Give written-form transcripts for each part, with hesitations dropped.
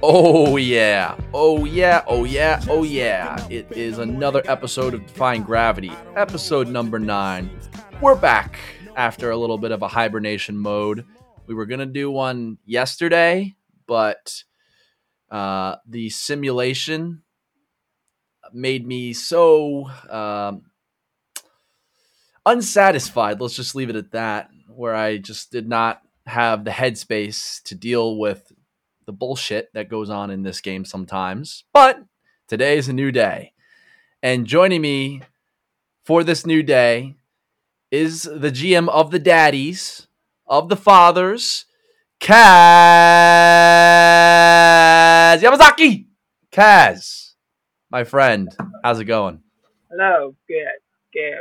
Oh yeah, oh yeah, oh yeah, oh yeah. It is another episode of Defying Gravity, episode number 9. We're back after a little bit of a hibernation mode. We were going to do one yesterday, but the simulation made me so unsatisfied, let's just leave it at that, where I just did not have the headspace to deal with the bullshit that goes on in this game sometimes. But today is a new day, and joining me for this new day is the GM of the daddies, of the fathers, Kaz Yamazaki. Kaz, my friend, how's it going? Hello, good.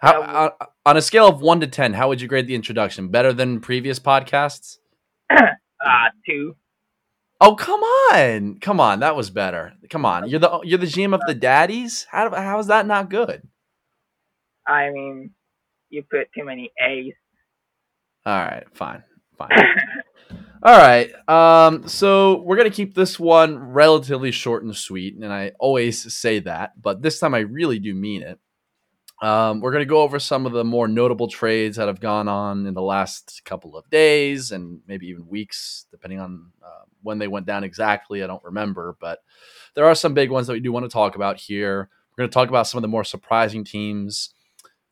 How, on a scale of 1 to 10, how would you grade the introduction? Better than previous podcasts? 2. Oh, come on, that was better. Come on, you're the GM of the daddies. How is that not good? I mean, you put too many A's. All right, fine. All right, so we're gonna keep this one relatively short and sweet, and I always say that, but this time I really do mean it. We're going to go over some of the more notable trades that have gone on in the last couple of days and maybe even weeks, depending on when they went down exactly. I don't remember, but there are some big ones that we do want to talk about here. We're going to talk about some of the more surprising teams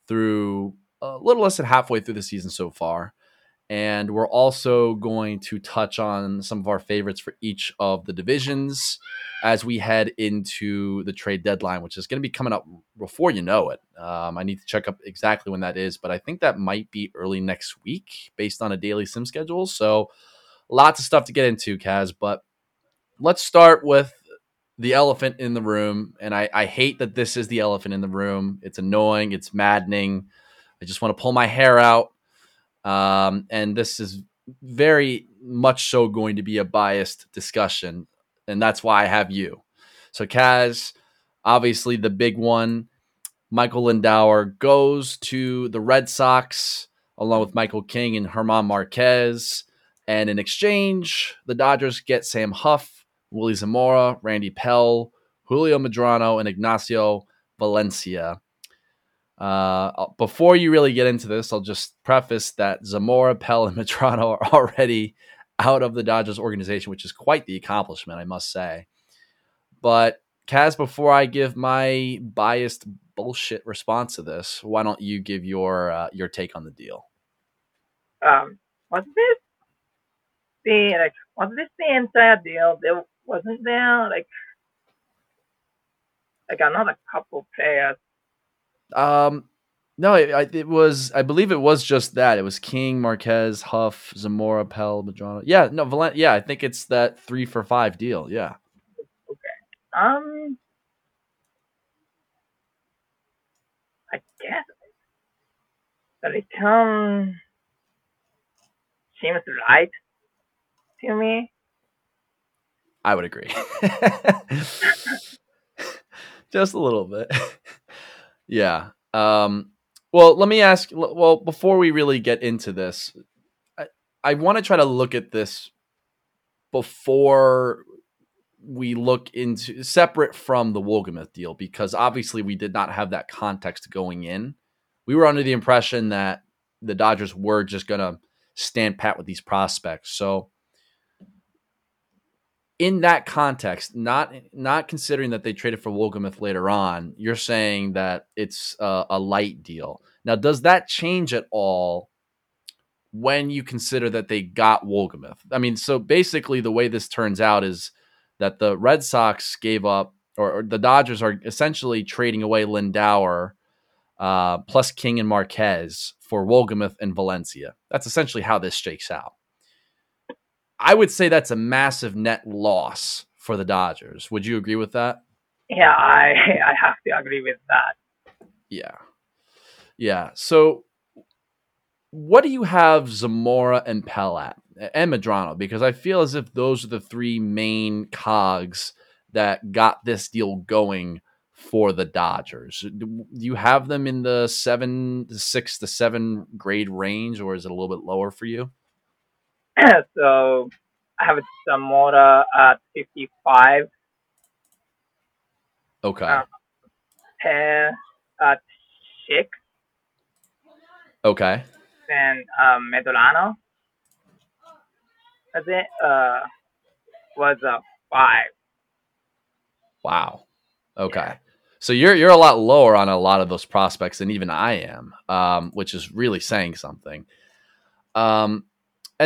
through a little less than halfway through the season so far. And we're also going to touch on some of our favorites for each of the divisions as we head into the trade deadline, which is going to be coming up before you know it. I need to check up exactly when that is, but I think that might be early next week based on a daily sim schedule. So lots of stuff to get into, Kaz, but let's start with the elephant in the room. And I hate that this is the elephant in the room. It's annoying. It's maddening. I just want to pull my hair out. And this is very much so going to be a biased discussion, and that's why I have you. So, Kaz, obviously the big one, Michael Lindauer goes to the Red Sox along with Michael King and Herman Marquez, and in exchange, the Dodgers get Sam Huff, Willie Zamora, Randy Pell, Julio Medrano, and Ignacio Valencia. Before you really get into this, I'll just preface that Zamora, Pell, and Medrano are already out of the Dodgers organization, which is quite the accomplishment, I must say. But Kaz, before I give my biased bullshit response to this, why don't you give your take on the deal? Wasn't this the entire deal? Wasn't there another couple players? No, it was, I believe it was just that. It was King, Marquez, Huff, Zamora, Pell, Medrano. Yeah, no, Valencia. Yeah, I think it's that 3-for-5 deal. Yeah. Okay. I guess the return seems right to me. I would agree. Just a little bit. Yeah. Well, let me ask. Well, before we really get into this, I want to try to look at this before we look into separate from the Wolgemuth deal, because obviously we did not have that context going in. We were under the impression that the Dodgers were just going to stand pat with these prospects. So in that context, not considering that they traded for Wolgemuth later on, you're saying that it's a light deal. Now, does that change at all when you consider that they got Wolgemuth? I mean, so basically the way this turns out is that the Red Sox gave up, or the Dodgers are essentially trading away Lindauer plus King and Marquez for Wolgemuth and Valencia. That's essentially how this shakes out. I would say that's a massive net loss for the Dodgers. Would you agree with that? Yeah, I have to agree with that. Yeah. So what do you have Zamora and Pell at, and Medrano? Because I feel as if those are the three main cogs that got this deal going for the Dodgers. Do you have them in the 6 to 7 grade range, or is it a little bit lower for you? So I have Zamora at 55. Okay. Pell at 6. Okay. And Medrano, I think, was a 5. Wow. Okay. Yeah. So you're a lot lower on a lot of those prospects than even I am, which is really saying something. And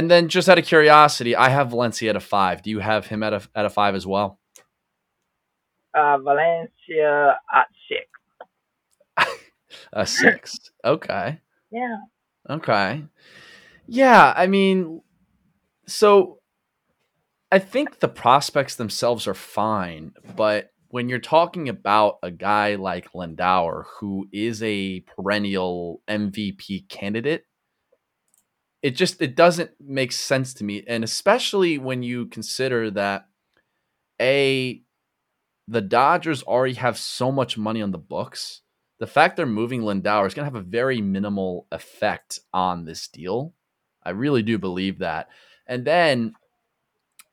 then just out of curiosity, I have Valencia at a 5. Do you have him at a 5 as well? Valencia at 6. A 6. Okay. Yeah. Okay. Yeah. I mean, so I think the prospects themselves are fine, but when you're talking about a guy like Lindauer, who is a perennial MVP candidate, it doesn't make sense to me. And especially when you consider that the Dodgers already have so much money on the books, the fact they're moving Lindauer is going to have a very minimal effect on this deal. I really do believe that. And then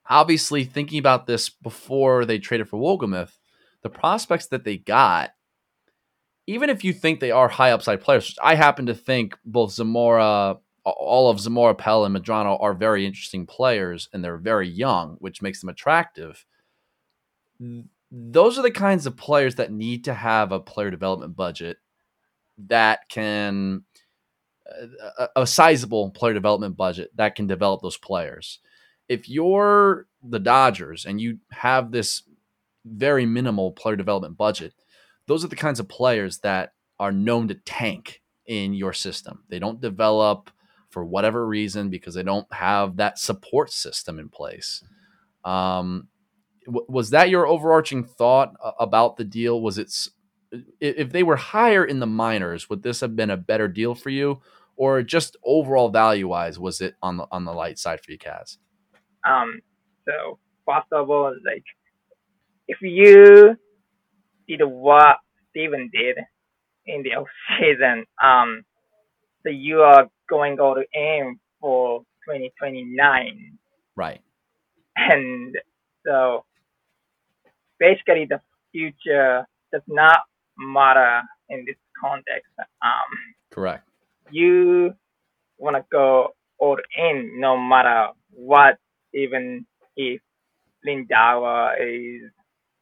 obviously thinking about this before they traded for Wolgemuth, the prospects that they got, even if you think they are high upside players, which I happen to think both Zamora, all of Zamora, Pell, and Medrano are very interesting players, and they're very young, which makes them attractive. Those are the kinds of players that need to have a player development budget that can, a sizable player development budget that can develop those players. If you're the Dodgers and you have this very minimal player development budget, those are the kinds of players that are known to tank in your system. They don't develop for whatever reason because they don't have that support system in place. Was that your overarching thought about the deal? Was it, if they were higher in the minors, would this have been a better deal for you, or just overall value wise, was it on the light side for you, Kaz? So first of all, like, if you did what Steven did in the offseason, so you are going to aim for 2029. Right. And so basically the future does not matter in this context. Correct. You want to go all in no matter what, even if Lindauer is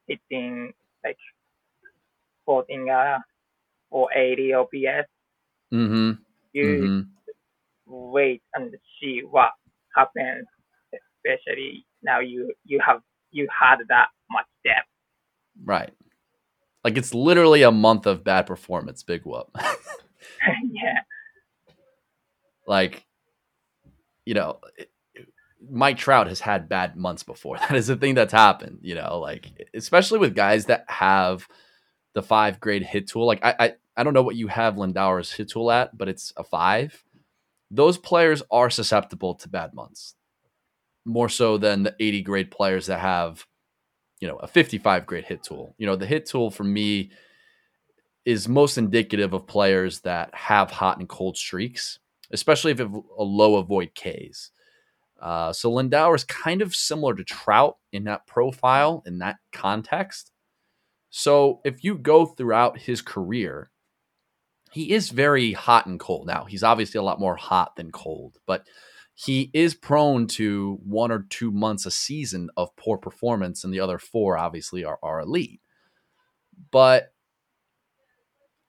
hitting like 480 OPS, you wait and see what happens. Especially now, you had that much depth, right? Like, it's literally a month of bad performance. Big whoop. Yeah. Like, you know, Mike Trout has had bad months before. That is the thing that's happened, you know, like, especially with guys that have the 5 grade hit tool. Like, I don't know what you have Lindauer's hit tool at, but it's a 5. Those players are susceptible to bad months more so than the 80 grade players that have, you know, a 55 grade hit tool. You know, the hit tool for me is most indicative of players that have hot and cold streaks, especially if it's a low avoid Ks. So Lindauer is kind of similar to Trout in that profile, in that context. So if you go throughout his career, he is very hot and cold. Now, he's obviously a lot more hot than cold, but he is prone to 1 or 2 months a season of poor performance, and the other 4 obviously are elite. But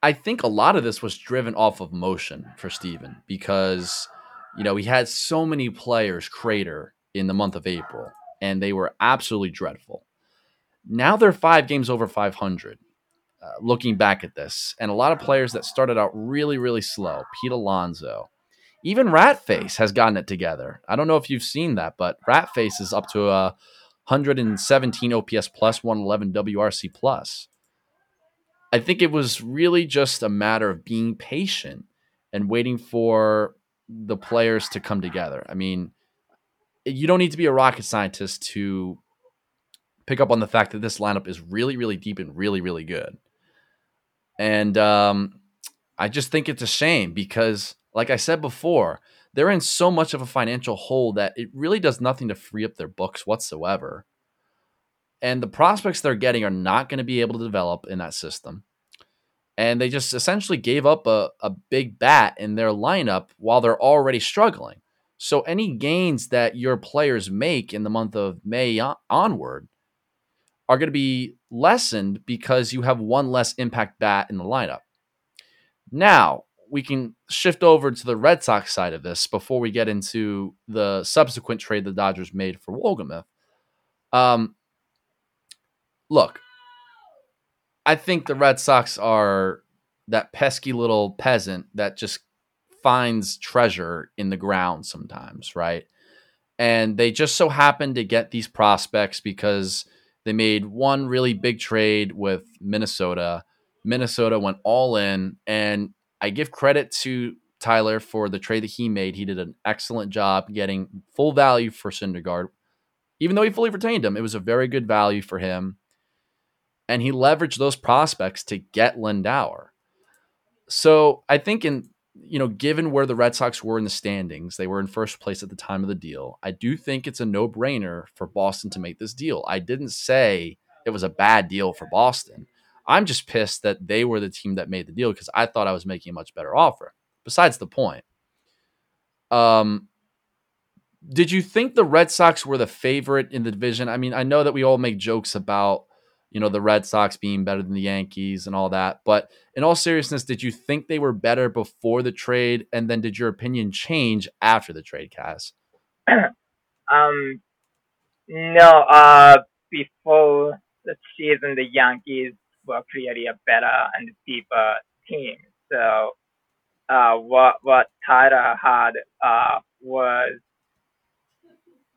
I think a lot of this was driven off of motion for Steven because, you know, he had so many players crater in the month of April, and they were absolutely dreadful. Now they're 5 games over 500, looking back at this. And a lot of players that started out really, really slow. Pete Alonso. Even Ratface has gotten it together. I don't know if you've seen that, but Ratface is up to a 117 OPS plus, 111 WRC plus. I think it was really just a matter of being patient and waiting for the players to come together. I mean, you don't need to be a rocket scientist to pick up on the fact that this lineup is really, really deep and really, really good. And I just think it's a shame because, like I said before, they're in so much of a financial hole that it really does nothing to free up their books whatsoever. And the prospects they're getting are not going to be able to develop in that system. And they just essentially gave up a big bat in their lineup while they're already struggling. So any gains that your players make in the month of May onward are going to be lessened because you have one less impact bat in the lineup. Now, we can shift over to the Red Sox side of this before we get into the subsequent trade the Dodgers made for Wolgemuth. Look, I think the Red Sox are that pesky little peasant that just finds treasure in the ground sometimes, right? And they just so happened to get these prospects because they made one really big trade with Minnesota. Minnesota went all in, and I give credit to Tyler for the trade that he made. He did an excellent job getting full value for Syndergaard. Even though he fully retained him, it was a very good value for him. And he leveraged those prospects to get Lindauer. So I think given where the Red Sox were in the standings, they were in first place at the time of the deal. I do think it's a no-brainer for Boston to make this deal. I didn't say it was a bad deal for Boston. I'm just pissed that they were the team that made the deal because I thought I was making a much better offer. Besides the point. Did you think the Red Sox were the favorite in the division? I mean, I know that we all make jokes about, the Red Sox being better than the Yankees and all that. But in all seriousness, did you think they were better before the trade? And then did your opinion change after the trade, Kaz? No, before the season, the Yankees were clearly a better and deeper team. So what Tyler had was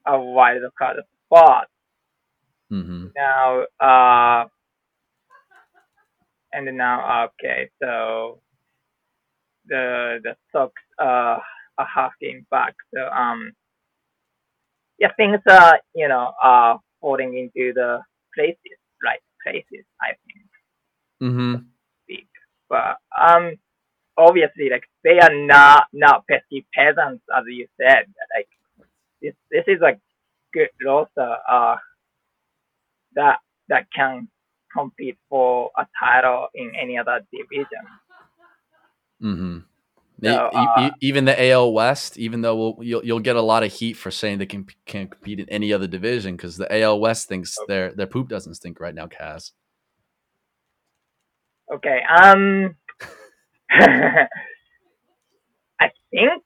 a wild card spot. Mm-hmm. Now, okay, so the Sox are half game back. So things are falling into the right places. I think. Mm-hmm. But obviously, they are not pesky peasants, as you said. This is a good roster that can compete for a title in any other division. Mm-hmm. So, even the AL West, even though you'll get a lot of heat for saying they can compete in any other division because the AL West thinks their poop doesn't stink right now, Kaz. Okay. I think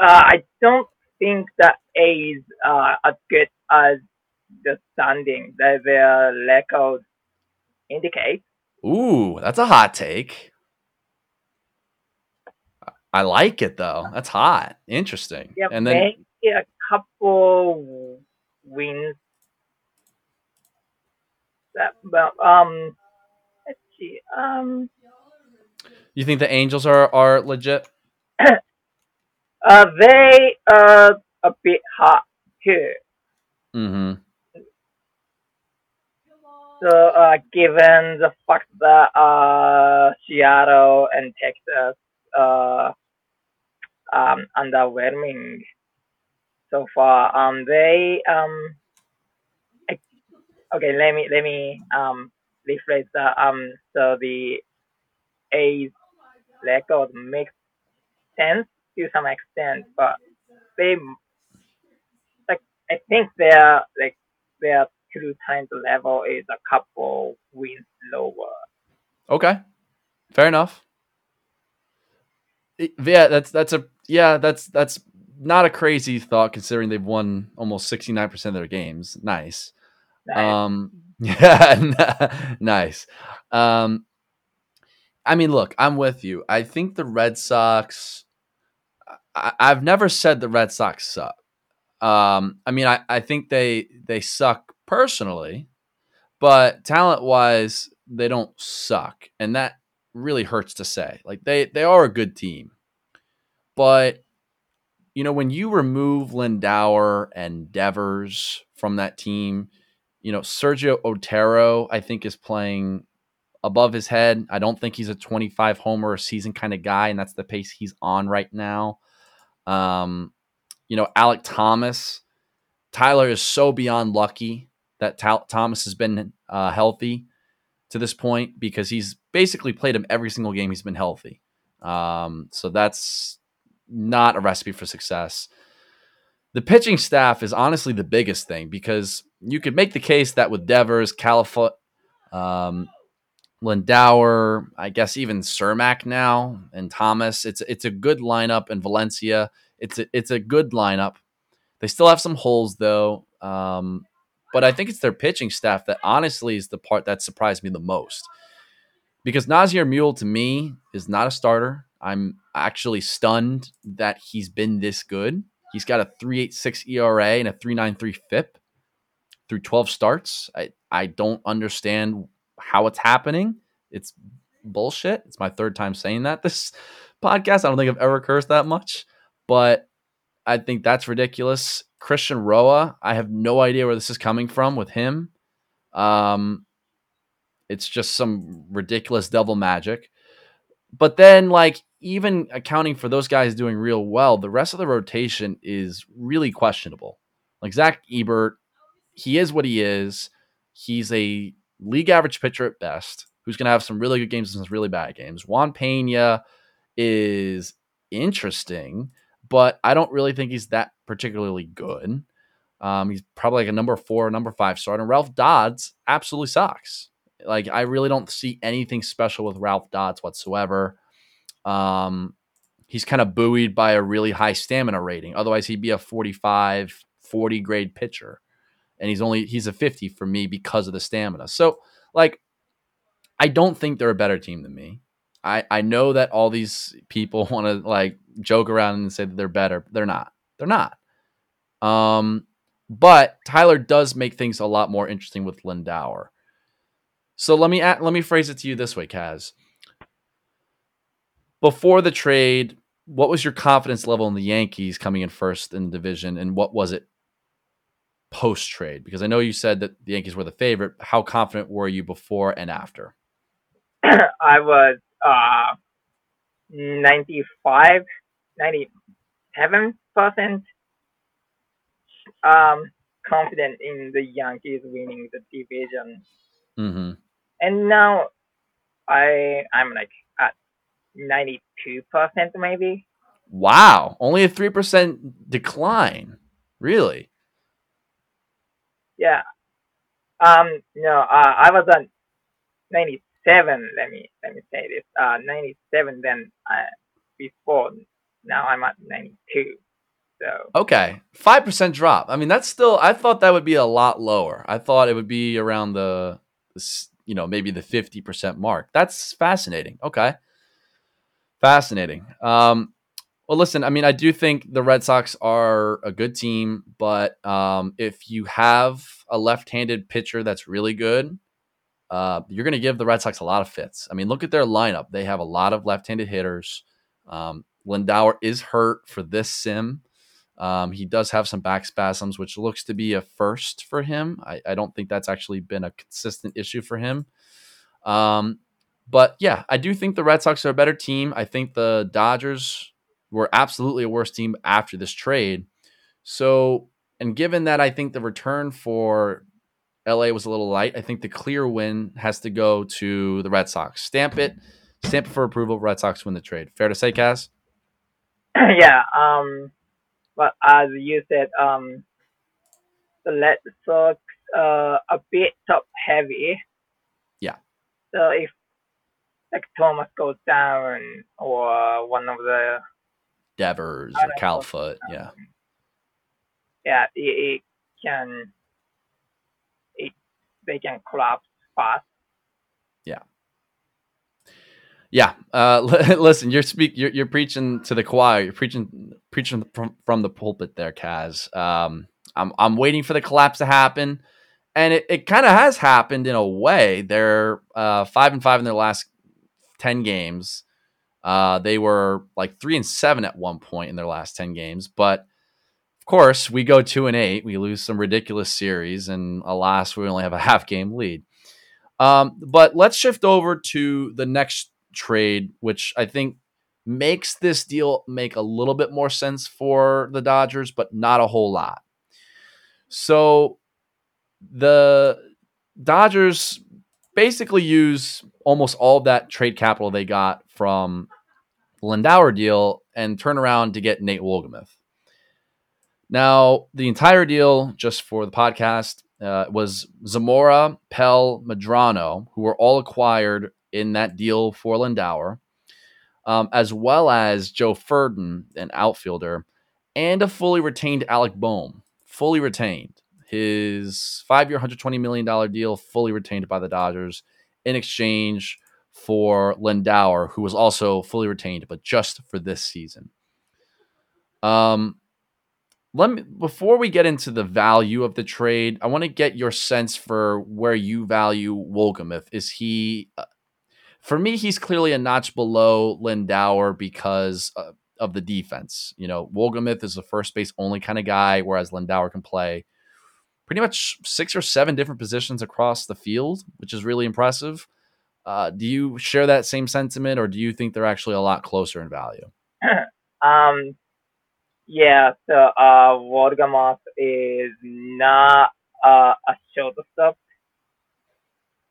I don't think that A's are as good as the standing that their record indicates. Ooh, that's a hot take. I like it though. That's hot. Interesting. Yeah, and then maybe a couple wins. Let's see. You think the Angels are legit? They are a bit hot too. Mm-hmm. So given the fact that Seattle and Texas are underwhelming so far, they okay. Let me rephrase that. So the A's record makes sense to some extent, but they I think their true talent level is a couple wins lower. Okay, fair enough. Yeah, that's not a crazy thought considering they've won almost 69% of their games. Nice. Yeah, nice. I mean, look, I'm with you. I think the Red Sox, I've never said the Red Sox suck. I mean, I think they suck personally, but talent-wise, they don't suck. And that really hurts to say. Like, they are a good team. But, when you remove Lindauer and Devers from that team, Sergio Otero, I think, is playing above his head. I don't think he's a 25 homer a season kind of guy, and that's the pace he's on right now. Alec Thomas. Tyler is so beyond lucky that Thomas has been healthy to this point, because he's basically played him every single game he's been healthy. So that's not a recipe for success. The pitching staff is honestly the biggest thing, because you could make the case that with Devers, Califoot, Lindauer, I guess even Cermak now, and Thomas, it's a good lineup, and Valencia, it's a good lineup. They still have some holes though, but I think it's their pitching staff that honestly is the part that surprised me the most, because Nazir Mule to me is not a starter. I'm actually stunned that he's been this good. He's got a 3.86 ERA and a 3.93 FIP through 12 starts. I don't understand how it's happening. It's bullshit. It's my third time saying that this podcast. I don't think I've ever cursed that much, but I think that's ridiculous. Christian Roa, I have no idea where this is coming from with him. It's just some ridiculous devil magic. But then, even accounting for those guys doing real well, the rest of the rotation is really questionable. Zach Ebert, he is what he is. He's a league average pitcher at best, who's going to have some really good games and some really bad games. Juan Peña is interesting, but I don't really think he's that particularly good. He's probably a number 4 or number 5 starter. And Ralph Dodds absolutely sucks. I really don't see anything special with Ralph Dodds whatsoever. He's kind of buoyed by a really high stamina rating. Otherwise, he'd be a 45, 40 grade pitcher. And he's a 50 for me because of the stamina. So, I don't think they're a better team than me. I know that all these people want to joke around and say that they're better. They're not. They're not. But Tyler does make things a lot more interesting with Lindauer. So let me phrase it to you this way, Kaz. Before the trade, what was your confidence level in the Yankees coming in first in the division, and what was it post-trade? Because I know you said that the Yankees were the favorite. How confident were you before and after? I was 97% confident in the Yankees winning the division. Mm-hmm. And now I'm at 92% maybe. Wow. Only a 3% decline. Really? Yeah. I was on 97. Let me say this. 97. Then before now I'm at 92. So. Okay. 5% drop. I mean, that's still, I thought that would be a lot lower. I thought it would be around the, maybe the 50% mark. That's fascinating. Okay. Fascinating. Well, listen, I do think the Red Sox are a good team, but if you have a left-handed pitcher that's really good, you're going to give the Red Sox a lot of fits. Look at their lineup. They have a lot of left-handed hitters. Lindauer is hurt for this sim. He does have some back spasms, which looks to be a first for him. I don't think that's actually been a consistent issue for him. But yeah, I do think the Red Sox are a better team. I think the Dodgers were absolutely a worse team after this trade. So, and given that I think the return for LA was a little light, I think the clear win has to go to the Red Sox. Stamp it for approval. Red Sox win the trade. Fair to say, Kaz? Yeah. But as you said, the Red Sox a bit top heavy. Yeah. So if Thomas goes down, or one of the Devers or Califoot, yeah, they can collapse fast. Yeah. Listen, you're preaching to the choir. You're preaching from the pulpit there, Kaz. I'm waiting for the collapse to happen, and it kind of has happened in a way. They're 5-5 in their last 10 games. They were 3-7 at one point in their last 10 games, but of course we go 2-8. We lose some ridiculous series, and alas, we only have a half game lead. But let's shift over to the next trade, which I think makes this deal make a little bit more sense for the Dodgers, but not a whole lot. So the Dodgers basically use almost all of that trade capital they got from the Lindauer deal and turn around to get Nate Wolgemuth. Now, the entire deal, just for the podcast, was Zamora, Pell, Medrano, who were all acquired in that deal for Lindauer, as well as Joe Ferdin, an outfielder, and a fully retained Alec Boehm, fully retained. His 5-year, $120 million deal, fully retained by the Dodgers in exchange for Lindauer, who was also fully retained, but just for this season. Before we get into the value of the trade, I want to get your sense for where you value Wolgemuth. Is he, for me, he's clearly a notch below Lindauer because of the defense. You know, Wolgemuth is a first base only kind of guy, whereas Lindauer can play pretty much 6 or 7 different positions across the field, which is really impressive. Do you share that same sentiment, or do you think they're actually a lot closer in value? Yeah, so Wolgemuth is not a shortstop,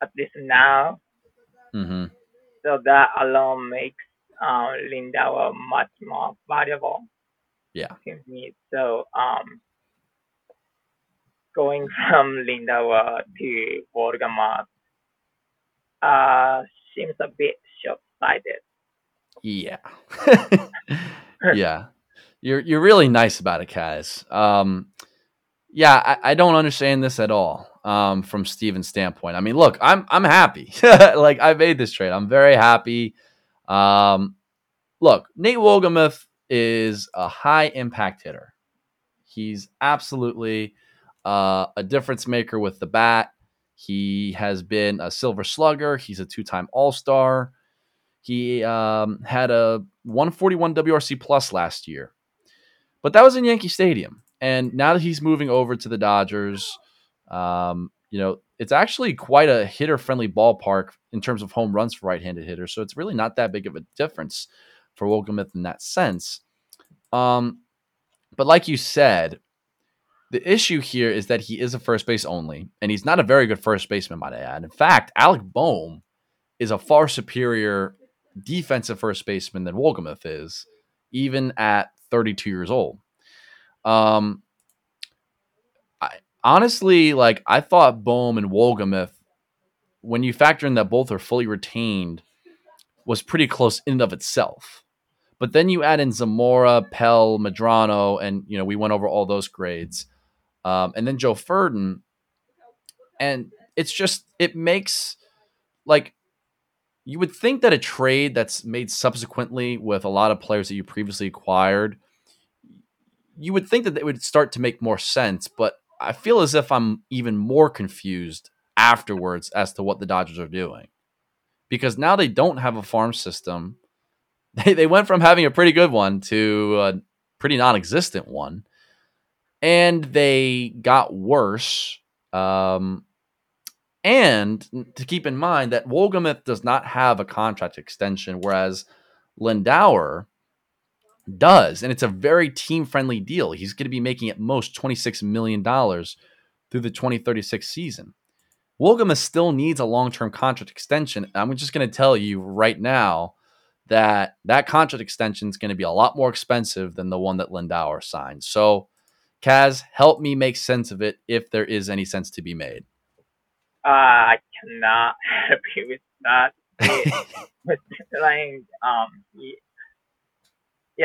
at least now. Mm-hmm. So that alone makes Lindauer much more valuable. Yeah. To me. So going from Lindauer to Wolgemuth seems a bit short-sighted. Yeah. Yeah. You're really nice about it, Kaz. Yeah, I don't understand this at all from Steven's standpoint. I mean, look, I'm happy. Like, I made this trade. I'm very happy. Look, Nate Wolgemuth is a high-impact hitter. He's absolutely a difference maker with the bat. He has been a silver slugger. He's a 2-time All-Star. He had a 141 WRC plus last year. But that was in Yankee Stadium. And now that he's moving over to the Dodgers, you know, it's actually quite a hitter-friendly ballpark in terms of home runs for right-handed hitters. So it's really not that big of a difference for Wolgemuth in that sense. But like you said, the issue here is that he is a first base only, and he's not a very good first baseman, might I add. In fact, Alec Boehm is a far superior defensive first baseman than Wolgemuth is, even at 32 years old. I thought Boehm and Wolgemuth, when you factor in that both are fully retained, was pretty close in and of itself. But then you add in Zamora, Pell, Medrano, and you know we went over all those grades, and then Joe Ferdin, and it's just it makes like. You would think that a trade that's made subsequently with a lot of players that you previously acquired, you would think that it would start to make more sense, but I feel as if I'm even more confused afterwards as to what the Dodgers are doing. Because now they don't have a farm system. They went from having a pretty good one to a pretty non-existent one. And they got worse. And to keep in mind that Wolgemuth does not have a contract extension, whereas Lindauer does. And it's a very team-friendly deal. He's going to be making at most $26 million through the 2036 season. Wolgemuth still needs a long-term contract extension. I'm just going to tell you right now that that contract extension is going to be a lot more expensive than the one that Lindauer signed. So, Kaz, help me make sense of it if there is any sense to be made. I cannot help you with that.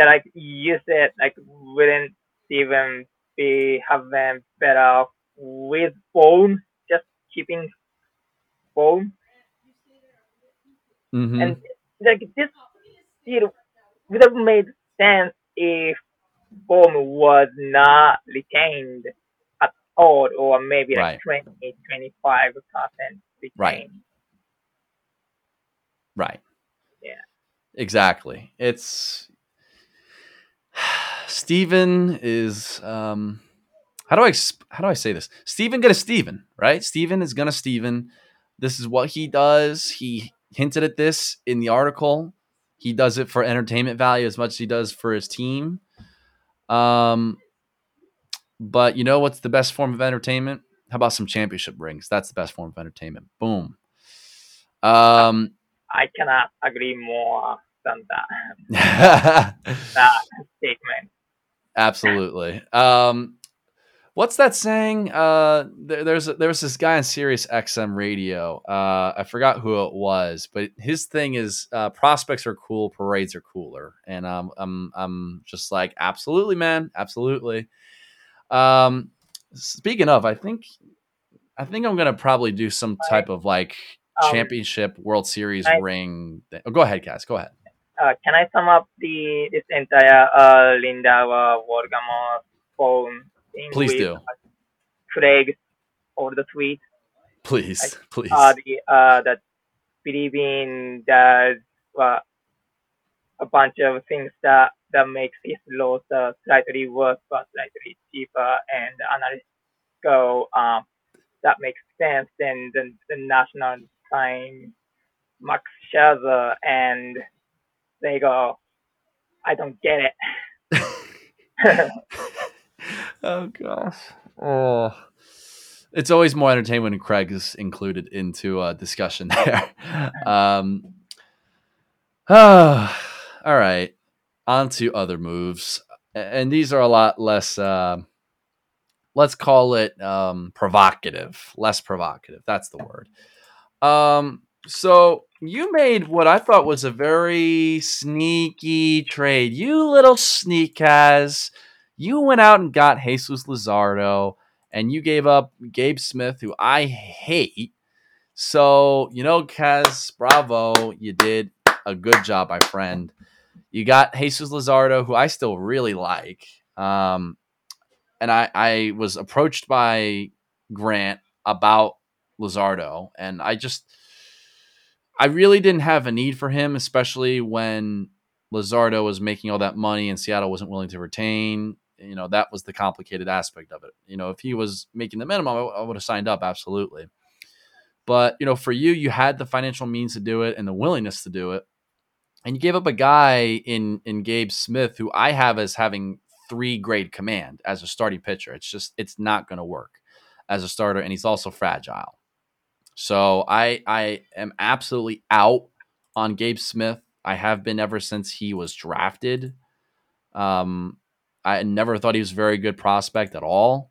Like you said, like wouldn't Steven be having better off with Boehm, just keeping Boehm? Mm-hmm. And like this deal would have made sense if Boehm was not retained. Old, or maybe like 20-25% between. Right. Yeah. Exactly. It's Steven is how do I say this? Steven is gonna Steven. This is what he does. He hinted at this in the article. He does it for entertainment value as much as he does for his team. But you know what's the best form of entertainment? How about some championship rings? That's the best form of entertainment. Boom. I cannot agree more than that. That statement. Absolutely. What's that saying? There was this guy on Sirius XM radio. I forgot who it was, but his thing is prospects are cool, parades are cooler, and I'm just like, absolutely, man, absolutely. Speaking of, I think I'm gonna probably do some type of like championship World Series ring thing. Oh, go ahead, Kaz. Go ahead. Can I sum up this entire Lindauer Wolgemuth poem? Please do. Craig over the tweet. Please. That believing that a bunch of things that makes his loss slightly worse but slightly cheaper and analytical. That makes sense. And the National Time, Max Scherzer, and they go, I don't get it. Oh gosh! Oh, it's always more entertaining when Craig is included into a discussion there. All right, on to other moves, and these are a lot less. Let's call it provocative, less provocative. That's the word. So you made what I thought was a very sneaky trade. You little sneak ass. You went out and got Jesús Luzardo, and you gave up Gabe Smith, who I hate. So, you know, Kaz, bravo. You did a good job, my friend. You got Jesús Luzardo, who I still really like. And I was approached by Grant about Luzardo, and I really didn't have a need for him, especially when Luzardo was making all that money and Seattle wasn't willing to retain. You know, that was the complicated aspect of it. You know, if he was making the minimum, I would have signed up. Absolutely. But, you know, for you had the financial means to do it and the willingness to do it. And you gave up a guy in Gabe Smith, who I have as having 3-grade command as a starting pitcher. It's not going to work as a starter. And he's also fragile. So I am absolutely out on Gabe Smith. I have been ever since he was drafted. I never thought he was a very good prospect at all.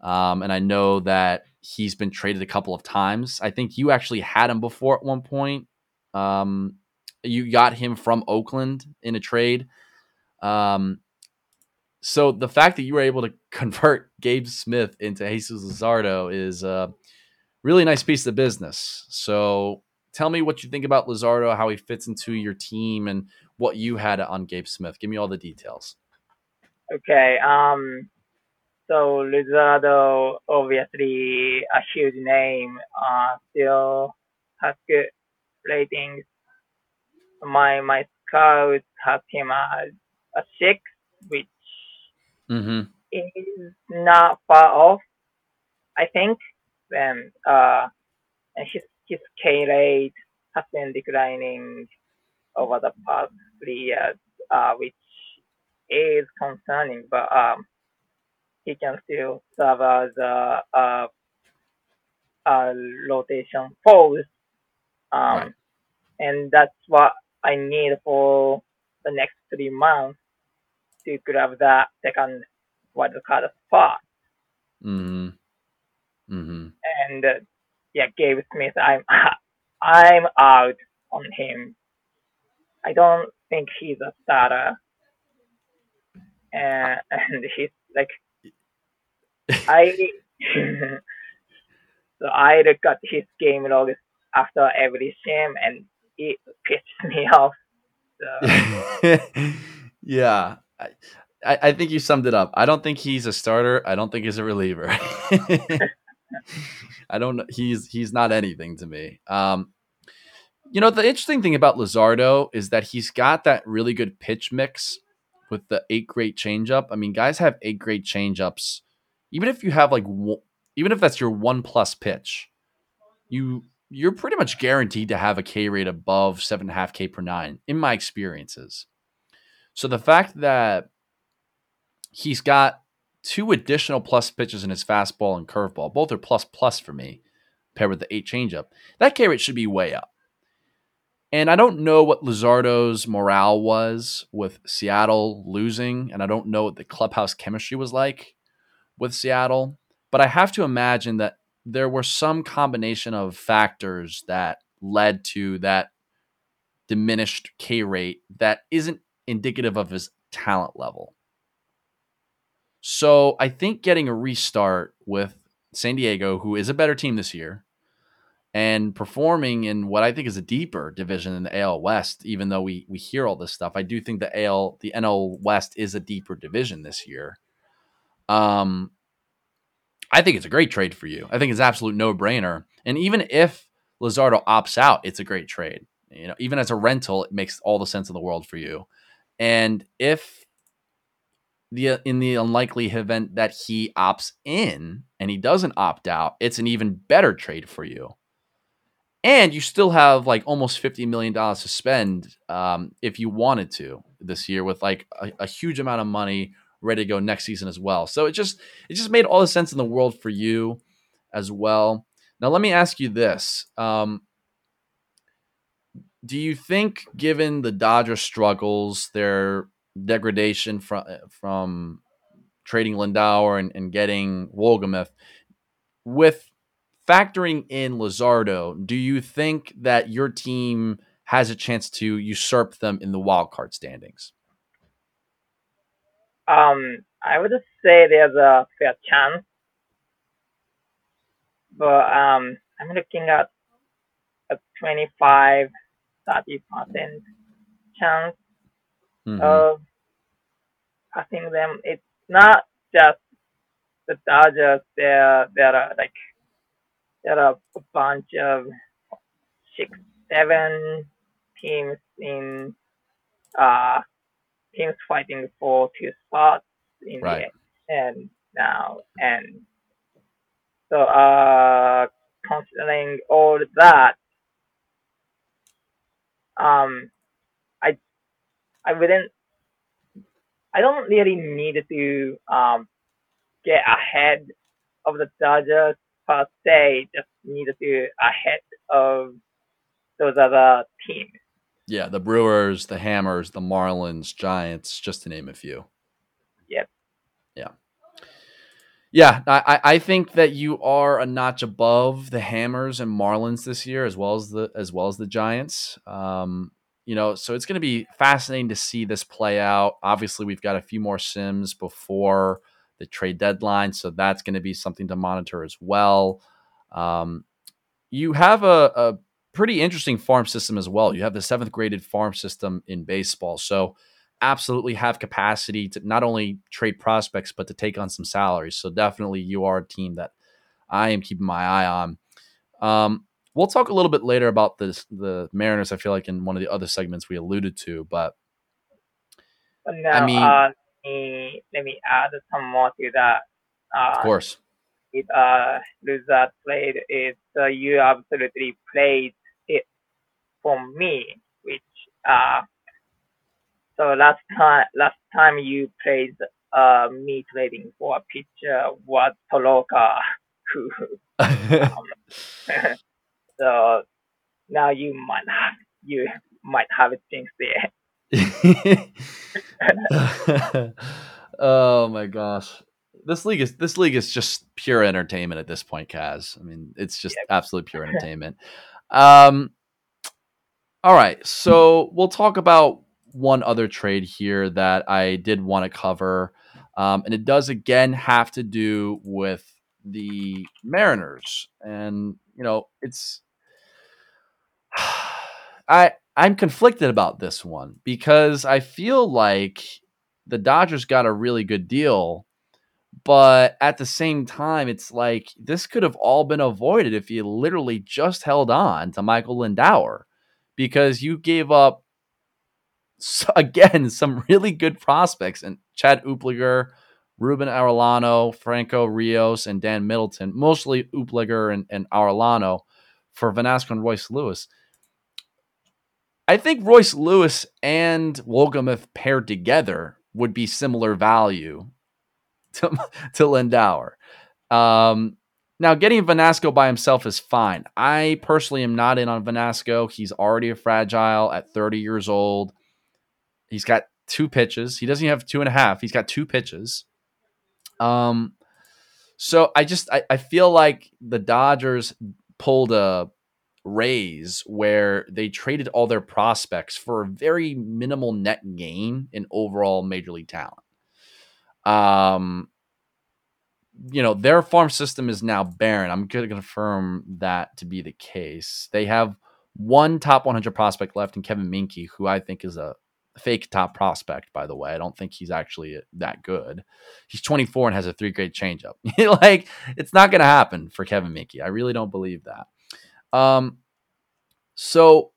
And I know that he's been traded a couple of times. I think you actually had him before at one point. You got him from Oakland in a trade. So the fact that you were able to convert Gabe Smith into Jesús Luzardo is a really nice piece of business. So tell me what you think about Luzardo, how he fits into your team, and what you had on Gabe Smith. Give me all the details. Okay. So Luzardo, obviously a huge name, still has good ratings. My scout has him as a 6, which is not far off, I think. And his K rate has been declining over the past 3 years, which is concerning, but he can still serve as a rotation force. Right. And that's what I need for the next 3 months to grab that second wildcard spot. And yeah, Gabe Smith, I'm out on him. I don't think he's a starter, and he's like, so I look at his game log after every sim, and it pisses me off. So. Yeah, I think you summed it up. I don't think he's a starter. I don't think he's a reliever. I don't know. He's not anything to me. You know, the interesting thing about Luzardo is that he's got that really good pitch mix with the 8-grade changeup. I mean, guys have 8-grade changeups. Even if that's your 1+ pitch, you you're pretty much guaranteed to have a K rate above 7.5 K per nine in my experiences. So the fact that he's got two additional plus pitches in his fastball and curveball, both are plus for me, paired with the 8 changeup, that K rate should be way up. And I don't know what Luzardo's morale was with Seattle losing, and I don't know what the clubhouse chemistry was like with Seattle, but I have to imagine that there were some combination of factors that led to that diminished K rate that isn't indicative of his talent level. So I think getting a restart with San Diego, who is a better team this year, and performing in what I think is a deeper division than the AL West, even though we hear all this stuff, I do think the NL West is a deeper division this year. I think it's a great trade for you. I think it's an absolute no-brainer. And even if Luzardo opts out, it's a great trade. You know, even as a rental, it makes all the sense in the world for you. And if in the unlikely event that he opts in and he doesn't opt out, it's an even better trade for you. And you still have like almost $50 million to spend if you wanted to this year, with like a huge amount of money ready to go next season as well. So it just made all the sense in the world for you as well. Now, let me ask you this. Do you think, given the Dodgers' struggles, their degradation from trading Lindauer and getting Wolgemuth, with factoring in Luzardo, do you think that your team has a chance to usurp them in the wild card standings? I would just say there's a fair chance, but I'm looking at a 25-30% chance of passing them. It's not just the Dodgers. There are a bunch of 6-7 teams in teams fighting for 2 spots in the end now, and so considering all that, I don't really need to get ahead of the Dodgers per se. Just need to ahead of those other teams. Yeah, the Brewers, the Hammers, the Marlins, Giants, just to name a few. Yep. Yeah, I think that you are a notch above the Hammers and Marlins this year, as well as the Giants. You know, so it's going to be fascinating to see this play out. Obviously, we've got a few more sims before the trade deadline, so that's going to be something to monitor as well. You have a pretty interesting farm system as well. You have the 7th graded farm system in baseball. So absolutely have capacity to not only trade prospects, but to take on some salaries. So definitely you are a team that I am keeping my eye on. We'll talk a little bit later about the Mariners, I feel like, in one of the other segments we alluded to, but no, I mean, let me add some more to that. Of course. If Luzardo played it, you absolutely played it for me, which so last time you played me trading for a pitcher was Toroka, who so now you might have things there. Oh my gosh. This league is just pure entertainment at this point, Kaz. I mean, it's just absolute pure entertainment. All right, so we'll talk about one other trade here that I did want to cover, and it does again have to do with the Mariners. And you know, it's I'm conflicted about this one because I feel like the Dodgers got a really good deal. But at the same time, it's like this could have all been avoided if you literally just held on to Michael Lindauer, because you gave up, again, some really good prospects and Chad Upliger, Ruben Arellano, Franco Rios, and Dan Middleton, mostly Upliger and Arellano, for Vanasco and Royce Lewis. I think Royce Lewis and Wolgemuth paired together would be similar value to Lindauer. Now, getting Vanasco by himself is fine. I personally am not in on Vanasco. He's already a fragile at 30 years old. He's got two pitches. He doesn't even have 2.5. He's got two pitches. So I feel like the Dodgers pulled a raise where they traded all their prospects for a very minimal net gain in overall major league talent. You know, their farm system is now barren. I'm going to confirm that to be the case. They have one top 100 prospect left in Kevin Minke, who I think is a fake top prospect, by the way. I don't think he's actually that good. He's 24 and has a 3-grade changeup. Like, it's not going to happen for Kevin Minke. I really don't believe that. So,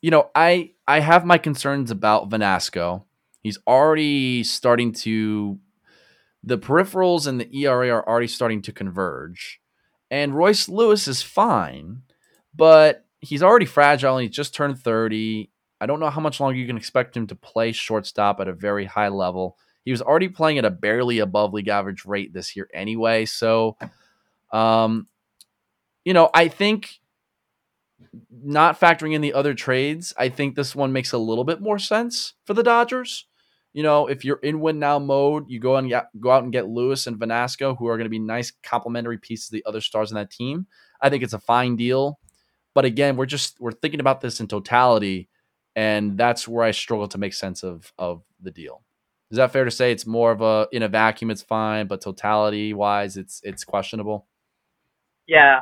you know, I have my concerns about Vanasco. He's already starting to... The peripherals and the ERA are already starting to converge. And Royce Lewis is fine, but he's already fragile and he's just turned 30. I don't know how much longer you can expect him to play shortstop at a very high level. He was already playing at a barely above league average rate this year anyway. So, you know, I think not factoring in the other trades, I think this one makes a little bit more sense for the Dodgers. You know, if you're in win-now mode, you go out and get Lewis and Vanasco, who are going to be nice complementary pieces to the other stars on that team. I think it's a fine deal. But again, we're thinking about this in totality, and that's where I struggle to make sense of the deal. Is that fair to say? It's more of a, in a vacuum, it's fine, but totality-wise, it's questionable? Yeah,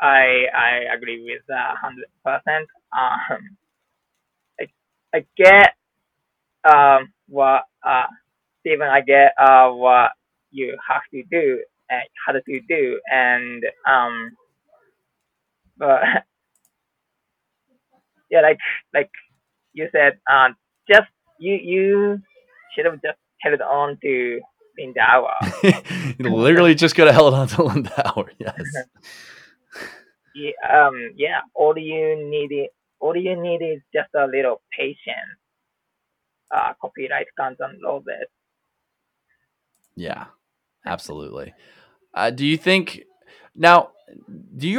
I agree with that 100%. I get... what you have to do and how to do, and but yeah, like you said, just you should have just held on to Lindauer. You literally just could have held on to Lindauer. Yes. Yeah. Yeah. All you need is just a little patience. Copyright Guns and Roses. Yeah, absolutely. Do you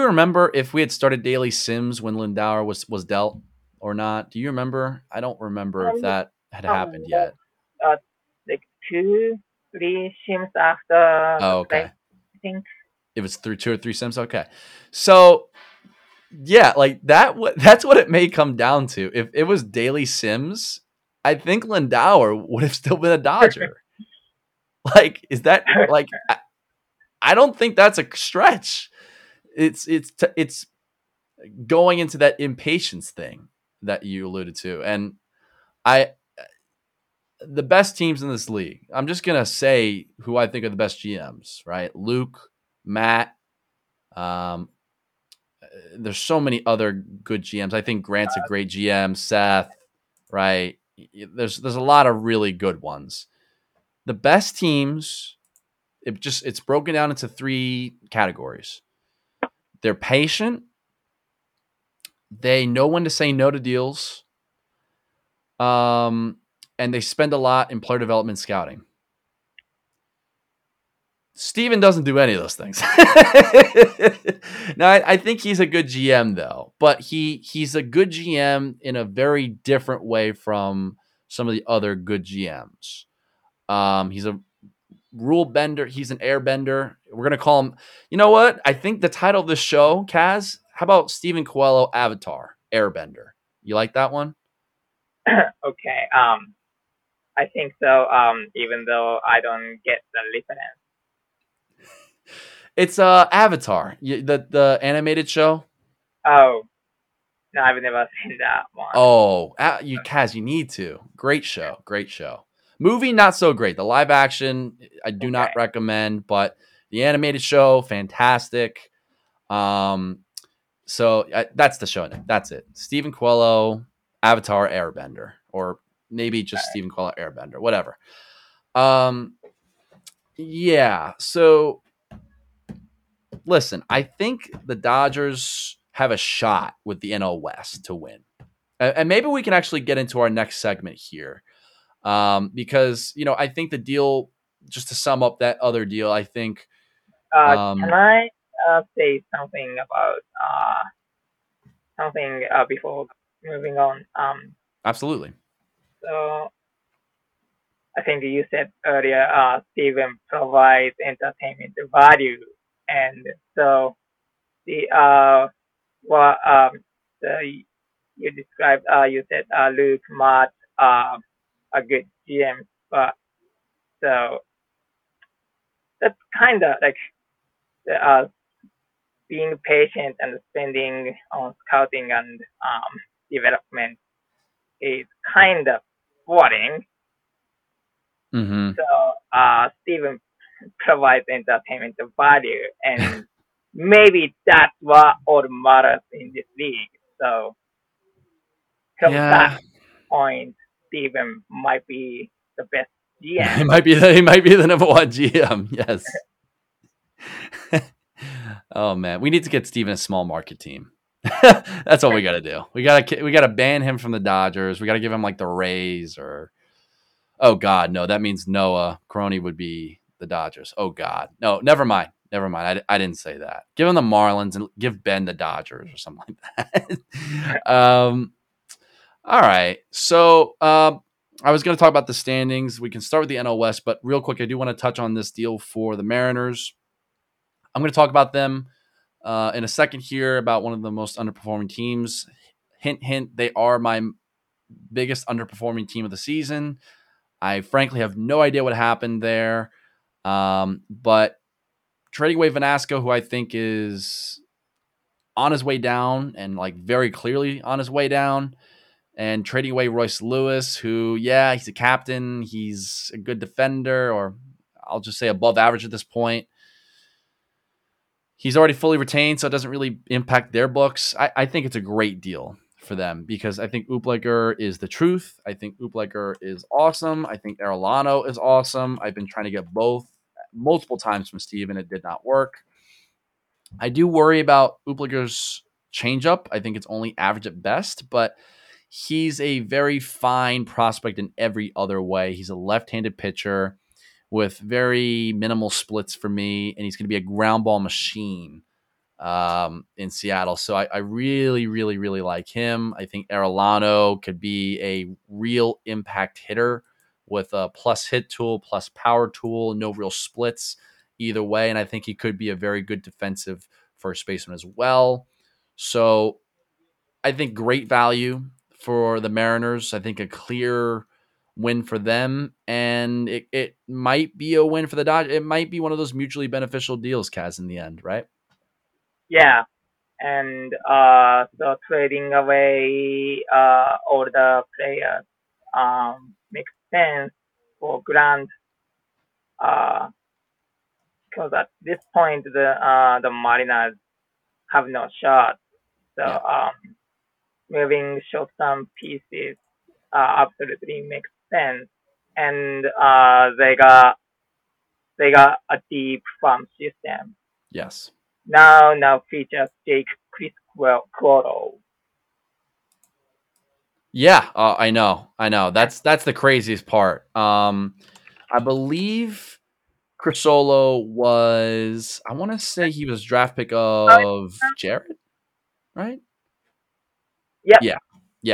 remember if we had started Daily Sims when Lindauer was dealt or not? Do you remember? I don't remember if that had happened yet. Like 2, 3 Sims after. Oh, okay. I think it was through 2 or 3 Sims. Okay. So, yeah, like that's what it may come down to. If it was Daily Sims, I think Lindauer would have still been a Dodger. Like, is that like? I don't think that's a stretch. It's going into that impatience thing that you alluded to, and the best teams in this league. I'm just gonna say who I think are the best GMs. Right, Luke, Matt. There's so many other good GMs. I think Grant's a great GM. Seth, right. There's a lot of really good ones. The best teams, it's broken down into 3 categories. They're patient. They know when to say no to deals. And they spend a lot in player development scouting. Steven doesn't do any of those things. Now, I think he's a good GM, though. But he's a good GM in a very different way from some of the other good GMs. He's a rule bender. He's an airbender. We're going to call him... You know what? I think the title of this show, Kaz, how about Steven Coelho Avatar, Airbender? You like that one? Okay. I think so, even though I don't get the reference. It's Avatar, the animated show. Oh, no, I've never seen that one. Oh, Kaz, you need to. Great show. Movie, not so great. The live action, I do not recommend, but the animated show, fantastic. So that's the show now. That's it. Steven Coelho, Avatar Airbender, or maybe just Steven Coelho Airbender, whatever. Yeah, so... listen, I think the Dodgers have a shot with the NL West to win. And maybe we can actually get into our next segment here. Because, you know, I think the deal, just to sum up that other deal, I think. Can I say something about something before moving on? Absolutely. So I think you said earlier, Steven provides entertainment value. And so you described, you said Luke, Matt, a good GM, but so that's kind of like being patient and spending on scouting and development is kind of boring. Mm-hmm. So Steven provides entertainment value, and maybe that's what all matters in this league. So from that point, Steven might be the best GM. He might be the number one GM. Yes. Oh man, we need to get Steven a small market team. That's all we got to do. We got to ban him from the Dodgers. We got to give him like the Rays or. Oh God, no! That means Noah Crony would be the Dodgers. Oh God, no! Never mind. I didn't say that. Give him the Marlins and give Ben the Dodgers or something like that. All right. So I was going to talk about the standings. We can start with the NL West, but real quick, I do want to touch on this deal for the Mariners. I'm going to talk about them in a second here, about one of the most underperforming teams. Hint, hint, they are my biggest underperforming team of the season. I frankly have no idea what happened there. But trading away Vanasco, who I think is on his way down and like very clearly on his way down, and trading away Royce Lewis, who, yeah, he's a captain. He's a good defender, or I'll just say above average at this point. He's already fully retained, so it doesn't really impact their books. I think it's a great deal for them because I think Upliker is the truth. I think Upliker is awesome. I think Arellano is awesome. I've been trying to get both multiple times from Steve, and it did not work. I do worry about Upliker's changeup. I think it's only average at best, but he's a very fine prospect in every other way. He's a left-handed pitcher with very minimal splits for me, and he's going to be a ground ball machine in Seattle. So I really, really, really like him. I think Arellano could be a real impact hitter with a plus hit tool, plus power tool, no real splits either way. And I think he could be a very good defensive first baseman as well. So I think great value for the Mariners. I think a clear win for them, and it might be a win for the Dodgers. It might be one of those mutually beneficial deals, Kaz, in the end, right? Yeah. And so trading away all the players makes sense for Grand, because at this point the Mariners have no shot. So moving short-term pieces absolutely makes sense, and they got a deep farm system. Yes. Now features Jake Criscolo. Yeah, I know. That's the craziest part. I believe Criscolo was, I want to say he was draft pick of Jarrett, right? Yeah.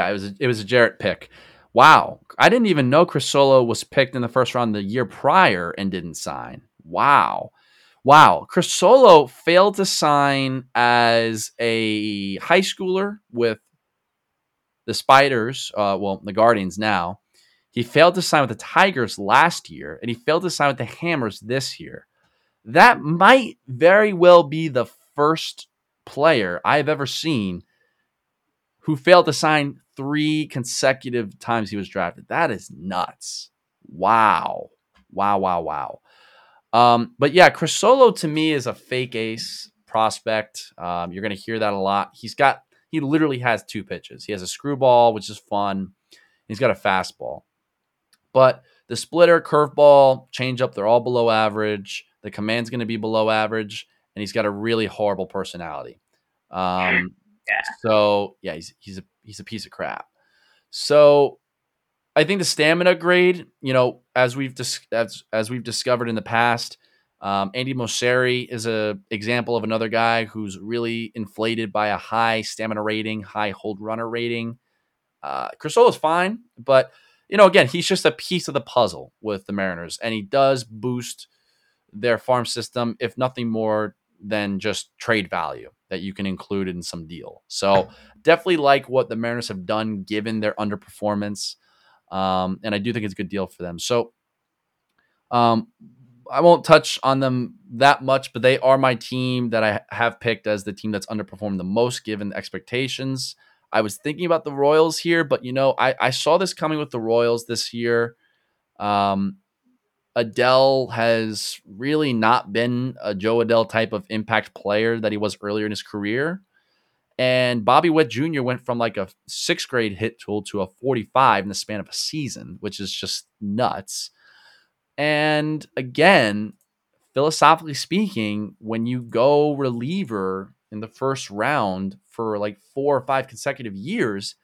It was a Jarrett pick. Wow, I didn't even know Criscolo was picked in the first round the year prior and didn't sign. Wow. Criscolo failed to sign as a high schooler with the Spiders, the Guardians now. He failed to sign with the Tigers last year, and he failed to sign with the Hammers this year. That might very well be the first player I've ever seen who failed to sign 3 consecutive times he was drafted. That is nuts. Wow. But yeah, Criscolo to me is a fake ace prospect. You're going to hear that a lot. He literally has 2 pitches. He has a screwball, which is fun. He's got a fastball. But the splitter, curveball, changeup, they're all below average. The command's going to be below average. and he's got a really horrible personality. So yeah, he's a piece of crap. So I think the stamina grade, you know, as we've discovered in the past, Andy Mosseri is a example of another guy who's really inflated by a high stamina rating, high hold runner rating. Criscolo is fine, but you know, again, he's just a piece of the puzzle with the Mariners, and he does boost their farm system, if nothing more than just trade value that you can include in some deal. So definitely like what the Mariners have done given their underperformance. And I do think it's a good deal for them. So I won't touch on them that much, but they are my team that I have picked as the team that's underperformed the most given the expectations. I was thinking about the Royals here, but you know, I saw this coming with the Royals this year. Adell has really not been a Joe Adell type of impact player that he was earlier in his career. And Bobby Witt Jr. went from like a 6th grade hit tool to a 45 in the span of a season, which is just nuts. And again, philosophically speaking, when you go reliever in the first round for like 4 or 5 consecutive years,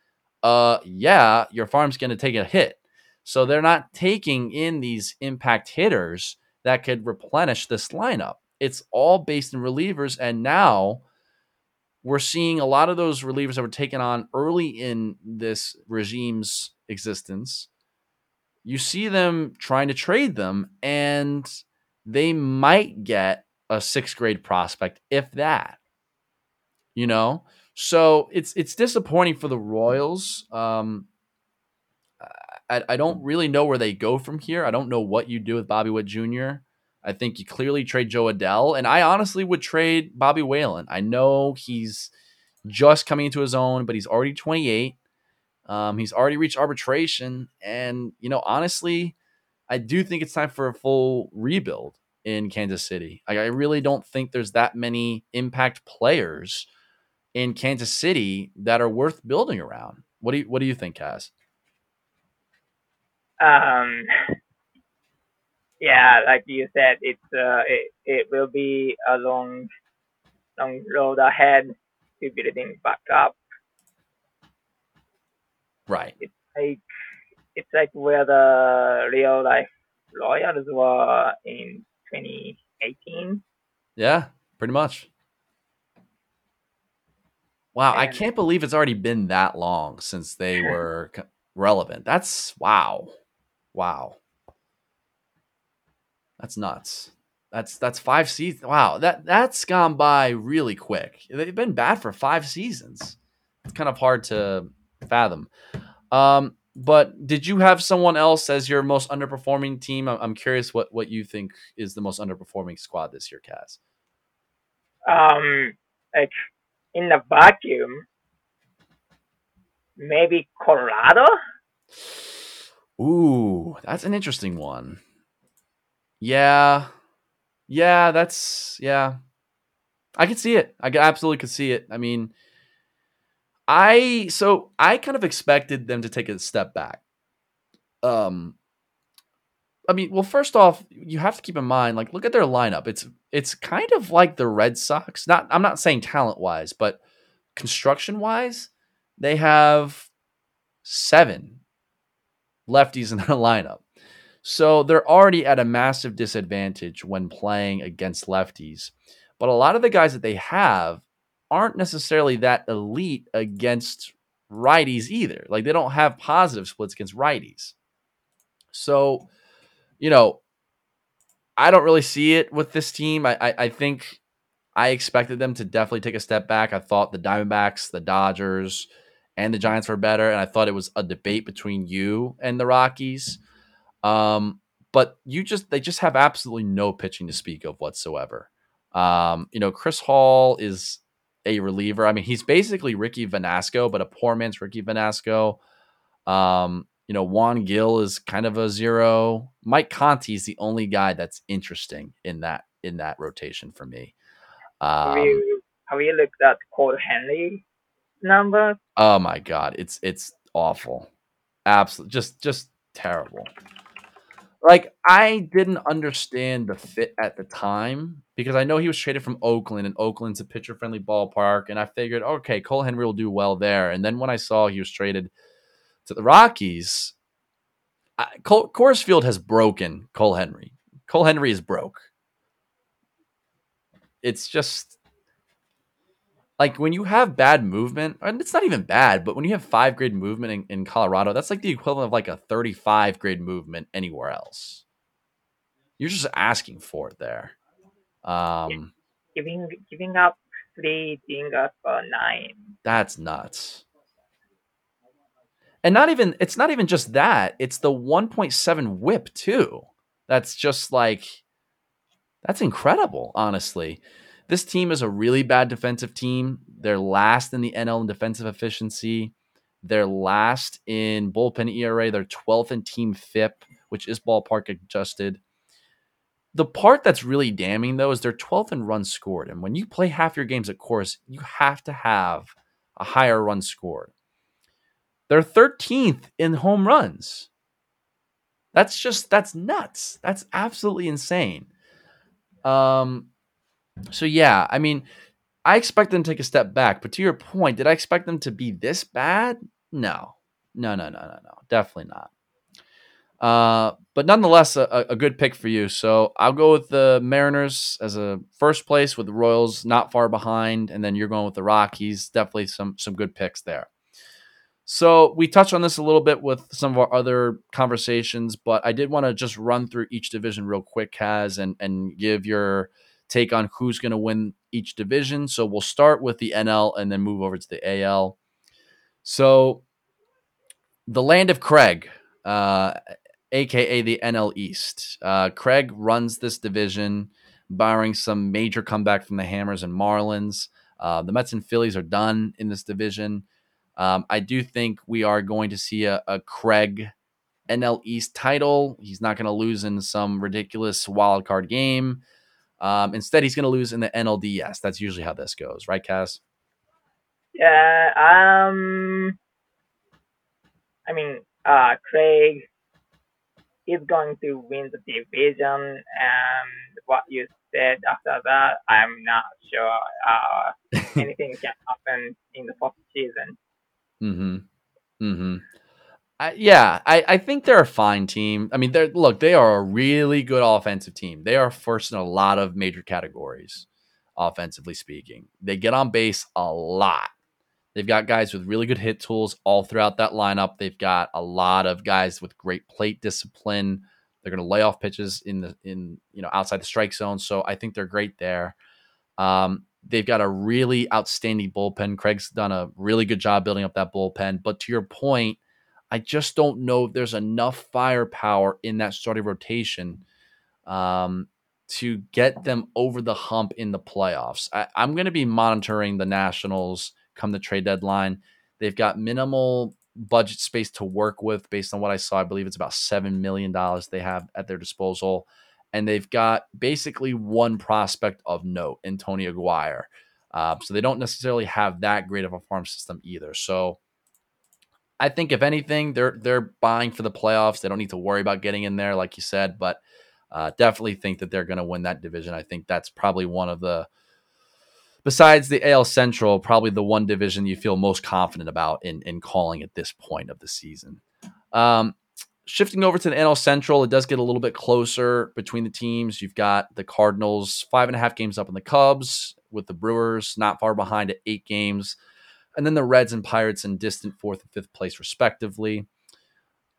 yeah, your farm's going to take a hit. So they're not taking in these impact hitters that could replenish this lineup. It's all based in relievers. And now we're seeing a lot of those relievers that were taken on early in this regime's existence. You see them trying to trade them, and they might get a 6th grade prospect, if that, you know? So it's disappointing for the Royals. I don't really know where they go from here. I don't know what you do with Bobby Witt Jr. I think you clearly trade Joe Adell, and I honestly would trade Bobby Whalen. I know he's just coming into his own, but he's already 28. He's already reached arbitration, and you know, honestly, I do think it's time for a full rebuild in Kansas City. I really don't think there's that many impact players in Kansas City that are worth building around. What do you think, Kaz? Yeah, like you said, it will be a long road ahead to building back up. Right. It's like where the real life Royals were in 2018. Yeah, pretty much. Wow, and I can't believe it's already been that long since they were relevant. That's wow. That's nuts. That's 5 seasons. Wow, that's gone by really quick. They've been bad for 5 seasons. It's kind of hard to fathom. But did you have someone else as your most underperforming team? I'm curious what you think is the most underperforming squad this year, Kaz. Like in the vacuum, maybe Colorado? Ooh, that's an interesting one. Yeah, that's. I could see it. I absolutely could see it. I mean, I kind of expected them to take a step back. I mean, well, first off, you have to keep in mind, like, look at their lineup. It's kind of like the Red Sox. I'm not saying talent wise, but construction wise, they have 7 lefties in their lineup. So they're already at a massive disadvantage when playing against lefties. But a lot of the guys that they have aren't necessarily that elite against righties either. Like they don't have positive splits against righties. So, you know, I don't really see it with this team. I think I expected them to definitely take a step back. I thought the Diamondbacks, the Dodgers, and the Giants were better. And I thought it was a debate between you and the Rockies. But they just have absolutely no pitching to speak of whatsoever. You know, Chris Hall is a reliever. I mean, he's basically Ricky Venasco, but a poor man's Ricky Venasco. You know, Juan Gil is kind of a zero. Mike Conti is the only guy that's interesting in that rotation for me. Have you looked at Cole Henry number? Oh my God. It's awful. Absolutely. Just terrible. Like, I didn't understand the fit at the time because I know he was traded from Oakland, and Oakland's a pitcher-friendly ballpark, and I figured, okay, Cole Henry will do well there. And then when I saw he was traded to the Rockies, Coors Field has broken Cole Henry. Cole Henry is broke. It's just, like, when you have bad movement, and it's not even bad, but when you have 5-grade movement in Colorado, that's like the equivalent of like a 35-grade movement anywhere else. You're just asking for it there. Giving up 3, giving up 9. That's nuts. And it's not even just that. It's the 1.7 whip too. That's just like, that's incredible, honestly. This team is a really bad defensive team. They're last in the NL in defensive efficiency. They're last in bullpen ERA. They're 12th in team FIP, which is ballpark adjusted. The part that's really damning, though, is they're 12th in runs scored. And when you play half your games at Coors, you have to have a higher run scored. They're 13th in home runs. That's nuts. That's absolutely insane. So, yeah, I mean, I expect them to take a step back. But to your point, did I expect them to be this bad? No. Definitely not. But nonetheless, a good pick for you. So I'll go with the Mariners as a first place with the Royals not far behind. And then you're going with the Rockies. Definitely some good picks there. So we touched on this a little bit with some of our other conversations, but I did want to just run through each division real quick, Kaz, and give your take on who's going to win each division. So we'll start with the NL and then move over to the AL. So the land of Craig, AKA the NL East. Craig runs this division, barring some major comeback from the Hammers and Marlins. The Mets and Phillies are done in this division. I do think we are going to see a Craig NL East title. He's not going to lose in some ridiculous wild card game. Instead, he's going to lose in the NLDS. That's usually how this goes, right, Kaz? Yeah. I mean, Craig is going to win the division, and what you said after that, I'm not sure. Anything can happen in the postseason. I think they're a fine team. I mean, they are a really good offensive team. They are first in a lot of major categories, offensively speaking. They get on base a lot. They've got guys with really good hit tools all throughout that lineup. They've got a lot of guys with great plate discipline. They're going to lay off pitches in outside the strike zone. So I think they're great there. They've got a really outstanding bullpen. Craig's done a really good job building up that bullpen. But to your point, I just don't know if there's enough firepower in that starting rotation to get them over the hump in the playoffs. I'm going to be monitoring the Nationals come the trade deadline. They've got minimal budget space to work with based on what I saw. I believe it's about $7 million they have at their disposal. And they've got basically one prospect of note, Antonio Aguirre. So they don't necessarily have that great of a farm system either. So I think if anything, they're buying for the playoffs. They don't need to worry about getting in there, like you said, but definitely think that they're going to win that division. I think that's probably one of the, besides the AL Central, probably the one division you feel most confident about in calling at this point of the season. Shifting over to the NL Central, it does get a little bit closer between the teams. You've got the Cardinals 5.5 games up on the Cubs, with the Brewers not far behind at 8 games. And then the Reds and Pirates in distant 4th and 5th place, respectively.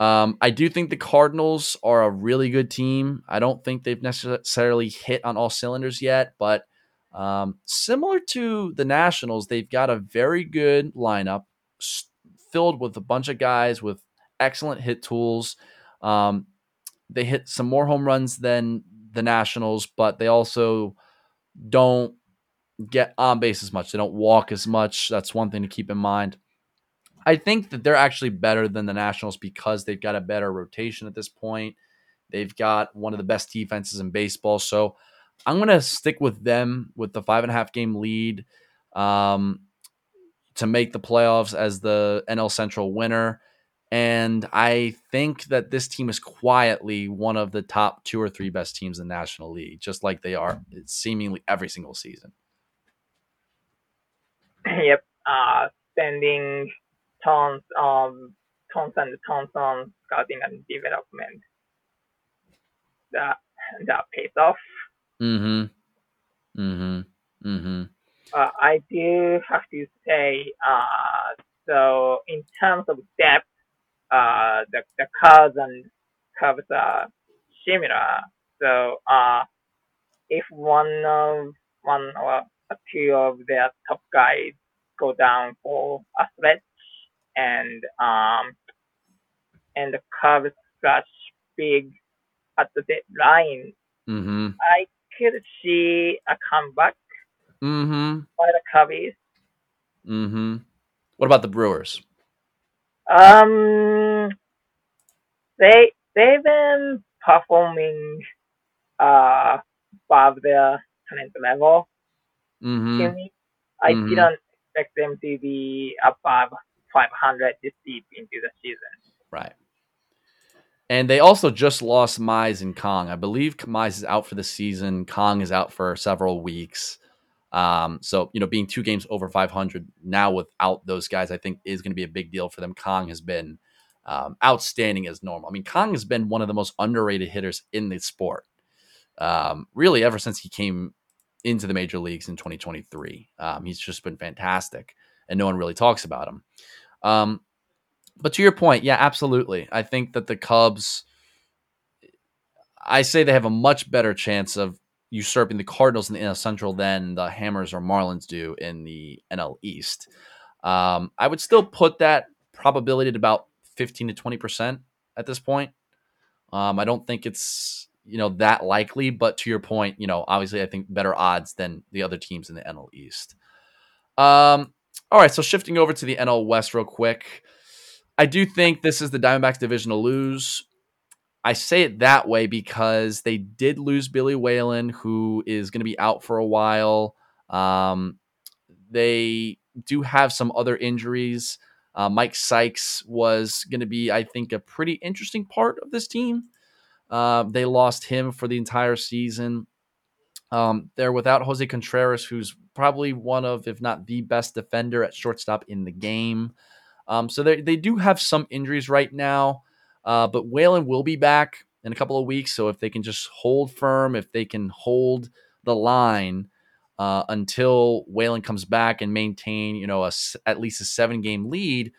I do think the Cardinals are a really good team. I don't think they've necessarily hit on all cylinders yet, but similar to the Nationals, they've got a very good lineup filled with a bunch of guys with excellent hit tools. They hit some more home runs than the Nationals, but they also don't get on base as much. They don't walk as much. That's one thing to keep in mind. I think that they're actually better than the Nationals because they've got a better rotation at this point. They've got one of the best defenses in baseball. So I'm going to stick with them with the 5.5 game lead to make the playoffs as the NL Central winner. And I think that this team is quietly one of the top 2 or 3 best teams in the National League, just like they are seemingly every single season. Yep. Spending tons and tons on scouting and development. That pays off. I do have to say, so in terms of depth, the Cubs and Cubs are similar. So if one or two of their top guys go down for a stretch, and the Cubs slash big at the deadline, I could see a comeback by the Cubs. What about the Brewers? They've been performing above their talent level. I didn't expect them to be above 500 this deep into the season. Right. And they also just lost Mize and Kong. I believe Mize is out for the season. Kong is out for several weeks. So, you know, being 2 games over 500 now without those guys, I think is going to be a big deal for them. Kong has been outstanding as normal. I mean, Kong has been one of the most underrated hitters in the sport, really ever since he came into the major leagues in 2023. He's just been fantastic and no one really talks about him. But to your point, yeah, absolutely. I think that the Cubs, I say they have a much better chance of usurping the Cardinals in the NL Central than the Hammers or Marlins do in the NL East. I would still put that probability at about 15 to 20% at this point. I don't think it's, you know, that likely, but to your point, you know, obviously I think better odds than the other teams in the NL East. All right. So shifting over to the NL West real quick. I do think this is the Diamondbacks division to lose. I say it that way because they did lose Bobby Whalen, who is going to be out for a while. They do have some other injuries. Mike Sykes was going to be, I think, a pretty interesting part of this team. They lost him for the entire season. They're without Jose Contreras, who's probably one of, if not the best defender at shortstop in the game. So they do have some injuries right now, but Whalen will be back in a couple of weeks. So if they can just hold firm, if they can hold the line until Whalen comes back and maintain, you know, at least a 7-game lead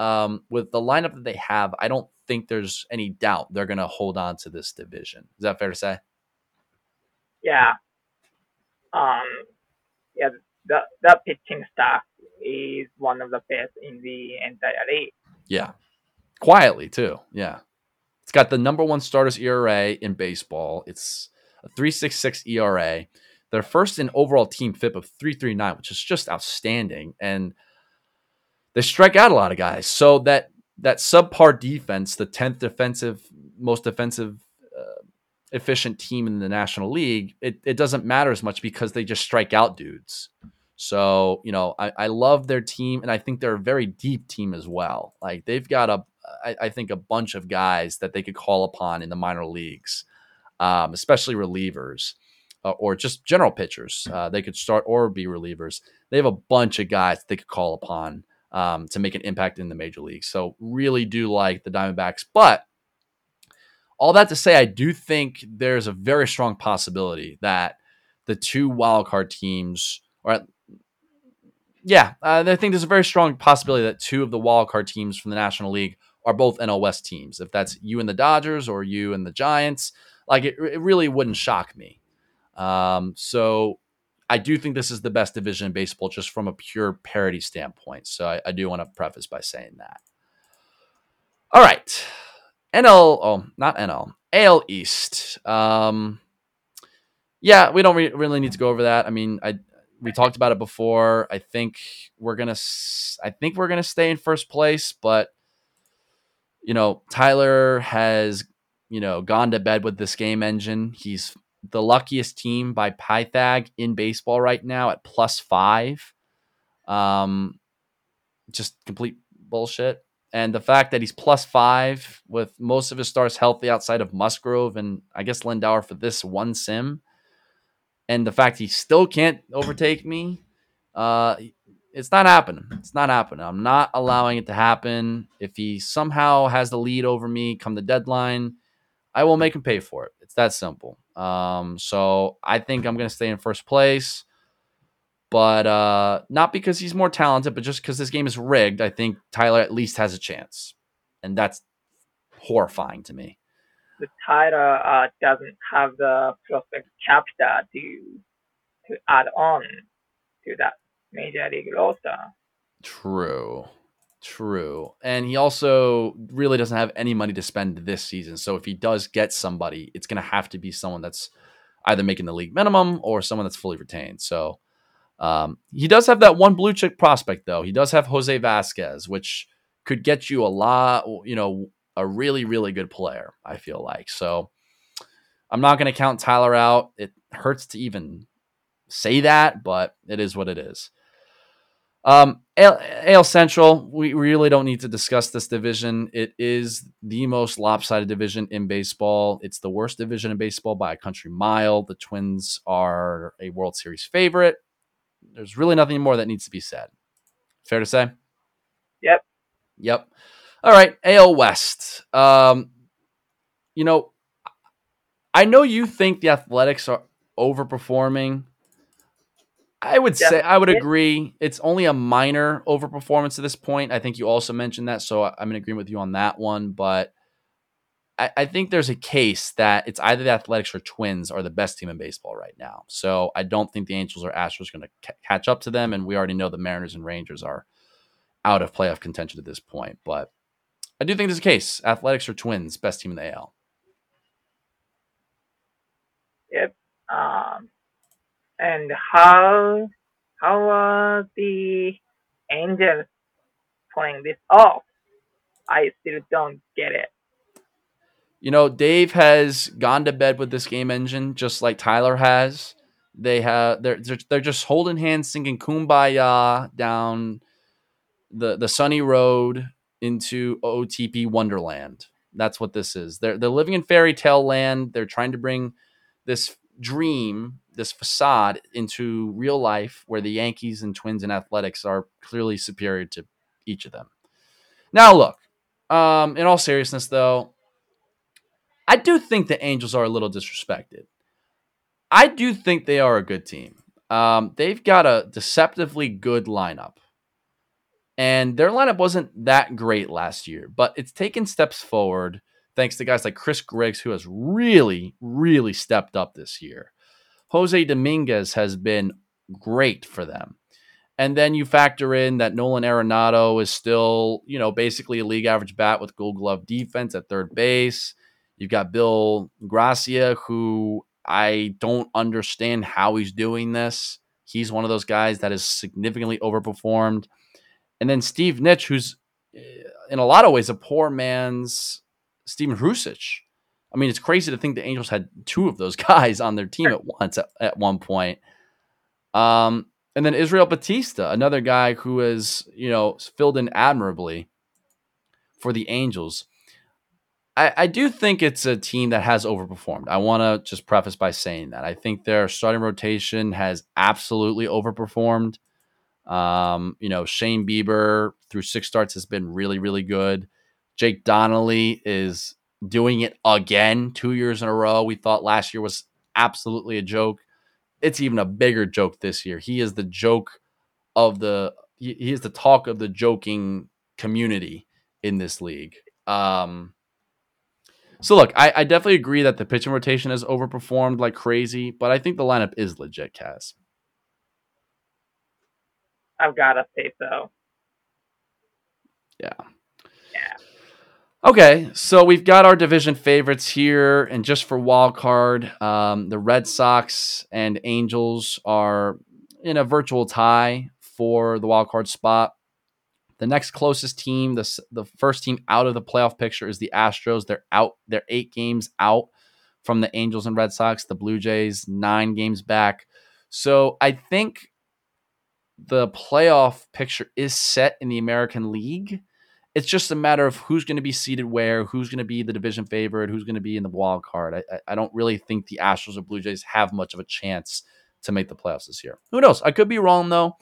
with the lineup that they have, I don't think there's any doubt they're going to hold on to this division. Is that fair to say? Yeah. Yeah. The pitching staff is one of the best in the entire league. Yeah. Quietly, too. Yeah. It's got the number 1 starters ERA in baseball. It's a 3.66 ERA. They're first in overall team FIP of 3.39, which is just outstanding. And they strike out a lot of guys. So that subpar defense, the 10th most defensive efficient team in the National League, it doesn't matter as much because they just strike out dudes. So, you know, I love their team, and I think they're a very deep team as well. Like, they've got I think a bunch of guys that they could call upon in the minor leagues, especially relievers or just general pitchers. They could start or be relievers. They have a bunch of guys that they could call upon to make an impact in the major leagues. So really do like the Diamondbacks, but all that to say, I do think there's a very strong possibility that the 2 wildcard teams I think there's a very strong possibility that 2 of the wildcard teams from the National League are both NL West teams. If that's you and the Dodgers or you and the Giants, like it really wouldn't shock me. So I do think this is the best division in baseball just from a pure parity standpoint. So I do want to preface by saying that. All right. AL East. We don't really need to go over that. I mean, we talked about it before. I think we're gonna stay in first place, but you know, Tyler has, you know, gone to bed with this game engine. He's the luckiest team by Pythag in baseball right now at +5. Just complete bullshit. And the fact that he's +5 with most of his stars healthy outside of Musgrove and I guess Lindauer for this one sim. And the fact he still can't overtake me, it's not happening. It's not happening. I'm not allowing it to happen. If he somehow has the lead over me come the deadline, I will make him pay for it. It's that simple. So I think I'm going to stay in first place. But not because he's more talented, but just because this game is rigged, I think Tyler at least has a chance. And that's horrifying to me. But Tyler doesn't have the prospect chapter to add on to that major league roster. True. And he also really doesn't have any money to spend this season. So if he does get somebody, it's going to have to be someone that's either making the league minimum or someone that's fully retained. So... he does have that one blue chip prospect, though. He does have Jose Vasquez, which could get you a lot, a really, really good player, I feel like. So I'm not going to count Tyler out. It hurts to even say that, but it is what it is. AL Central, we really don't need to discuss this division. It is the most lopsided division in baseball. It's the worst division in baseball by a country mile. The Twins are a World Series favorite. There's really nothing more that needs to be said. Fair to say? Yep. All right. AL West. I know you think the Athletics are overperforming. I would say I would agree. It's only a minor overperformance at this point. I think you also mentioned that, so I'm in agreement with you on that one. But I think there's a case that it's either the Athletics or Twins are the best team in baseball right now. So I don't think the Angels or Astros are going to catch up to them. And we already know the Mariners and Rangers are out of playoff contention at this point. But I do think there's a case. Athletics or Twins, best team in the AL. Yep. And how are the Angels pulling this off? I still don't get it. Dave has gone to bed with this game engine, just like Tyler has. They're just holding hands, singing "Kumbaya" down the sunny road into OTP Wonderland. That's what this is. They're living in fairy tale land. They're trying to bring this dream, this facade, into real life, where the Yankees and Twins and Athletics are clearly superior to each of them. Now, look. In all seriousness, though. I do think the Angels are a little disrespected. I do think they are a good team. They've got a deceptively good lineup. And their lineup wasn't that great last year, but it's taken steps forward thanks to guys like Chris Griggs, who has really, really stepped up this year. Jose Dominguez has been great for them. And then you factor in that Nolan Arenado is still, basically a league average bat with Gold Glove defense at third base. You've got Bill Gracia, who I don't understand how he's doing this. He's one of those guys that is significantly overperformed. And then Steve Nitsch, who's in a lot of ways a poor man's Steven Hrusich. I mean, it's crazy to think the Angels had two of those guys on their team at once at one point. And then Israel Batista, another guy who has, filled in admirably for the Angels. I do think it's a team that has overperformed. I want to just preface by saying that. I think their starting rotation has absolutely overperformed. Shane Bieber through 6 starts has been really, really good. Jake Donnelly is doing it again 2 years in a row. We thought last year was absolutely a joke. It's even a bigger joke this year. He is the joke of he is the talk of the joking community in this league. So, look, I definitely agree that the pitching rotation has overperformed like crazy, but I think the lineup is legit, Kaz. I've got to say so. Yeah. Okay, so we've got our division favorites here, and just for wild card, the Red Sox and Angels are in a virtual tie for the wild card spot. The next closest team, the first team out of the playoff picture, is the Astros. They're out. They're 8 games out from the Angels and Red Sox. The Blue Jays 9 games back. So I think the playoff picture is set in the American League. it's just a matter of who's going to be seated where, who's going to be the division favorite, who's going to be in the wild card. I don't really think the Astros or Blue Jays have much of a chance to make the playoffs this year. Who knows? I could be wrong, though,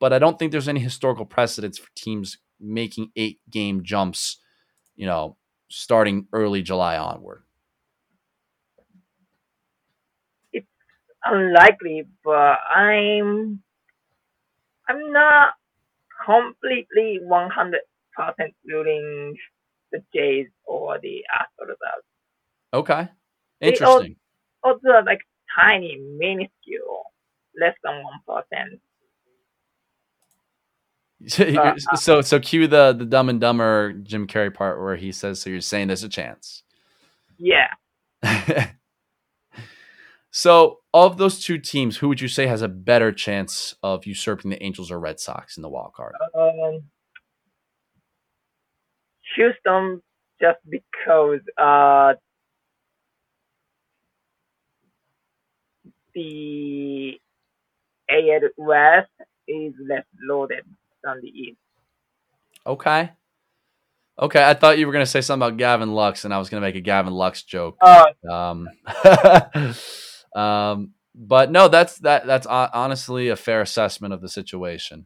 but I don't think there's any historical precedence for teams making 8-game jumps, you know, starting early July onward. It's unlikely, but I'm not completely 100% ruling the Jays or the Astros out. Okay, interesting. They also are like tiny, minuscule, less than 1%. So cue the Dumb and Dumber Jim Carrey part where he says, "So you're saying there's a chance?" Yeah. So of those two teams, who would you say has a better chance of usurping the Angels or Red Sox in the wild card? Houston, just because the AL West is less loaded than the East. Okay, I thought you were going to say something about Gavin Lux, and I was going to make a Gavin Lux joke. But no, that's honestly a fair assessment of the situation.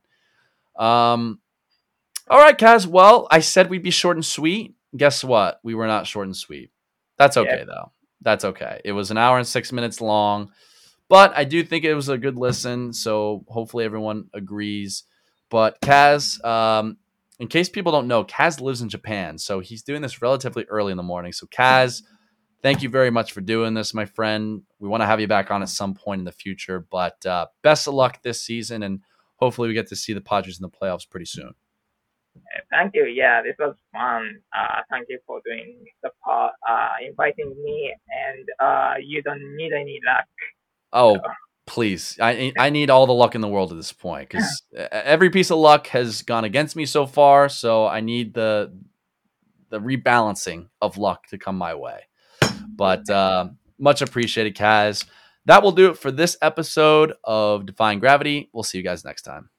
All right, Kaz. Well, I said we'd be short and sweet. Guess what? We were not short and sweet. That's okay, yeah. Though. That's okay. It was 1 hour and 6 minutes long, but I do think it was a good listen, so hopefully everyone agrees. But Kaz, in case people don't know, Kaz lives in Japan, so he's doing this relatively early in the morning. So Kaz, thank you very much for doing this, my friend. We want to have you back on at some point in the future, but best of luck this season, and hopefully we get to see the Padres in the playoffs pretty soon. Thank you. Yeah, this was fun. Thank you for doing the part, inviting me, and you don't need any luck. Oh, so. Please. I need all the luck in the world at this point, because every piece of luck has gone against me so far, so I need the rebalancing of luck to come my way. But much appreciated, Kaz. That will do it for this episode of Defying Gravity. We'll see you guys next time.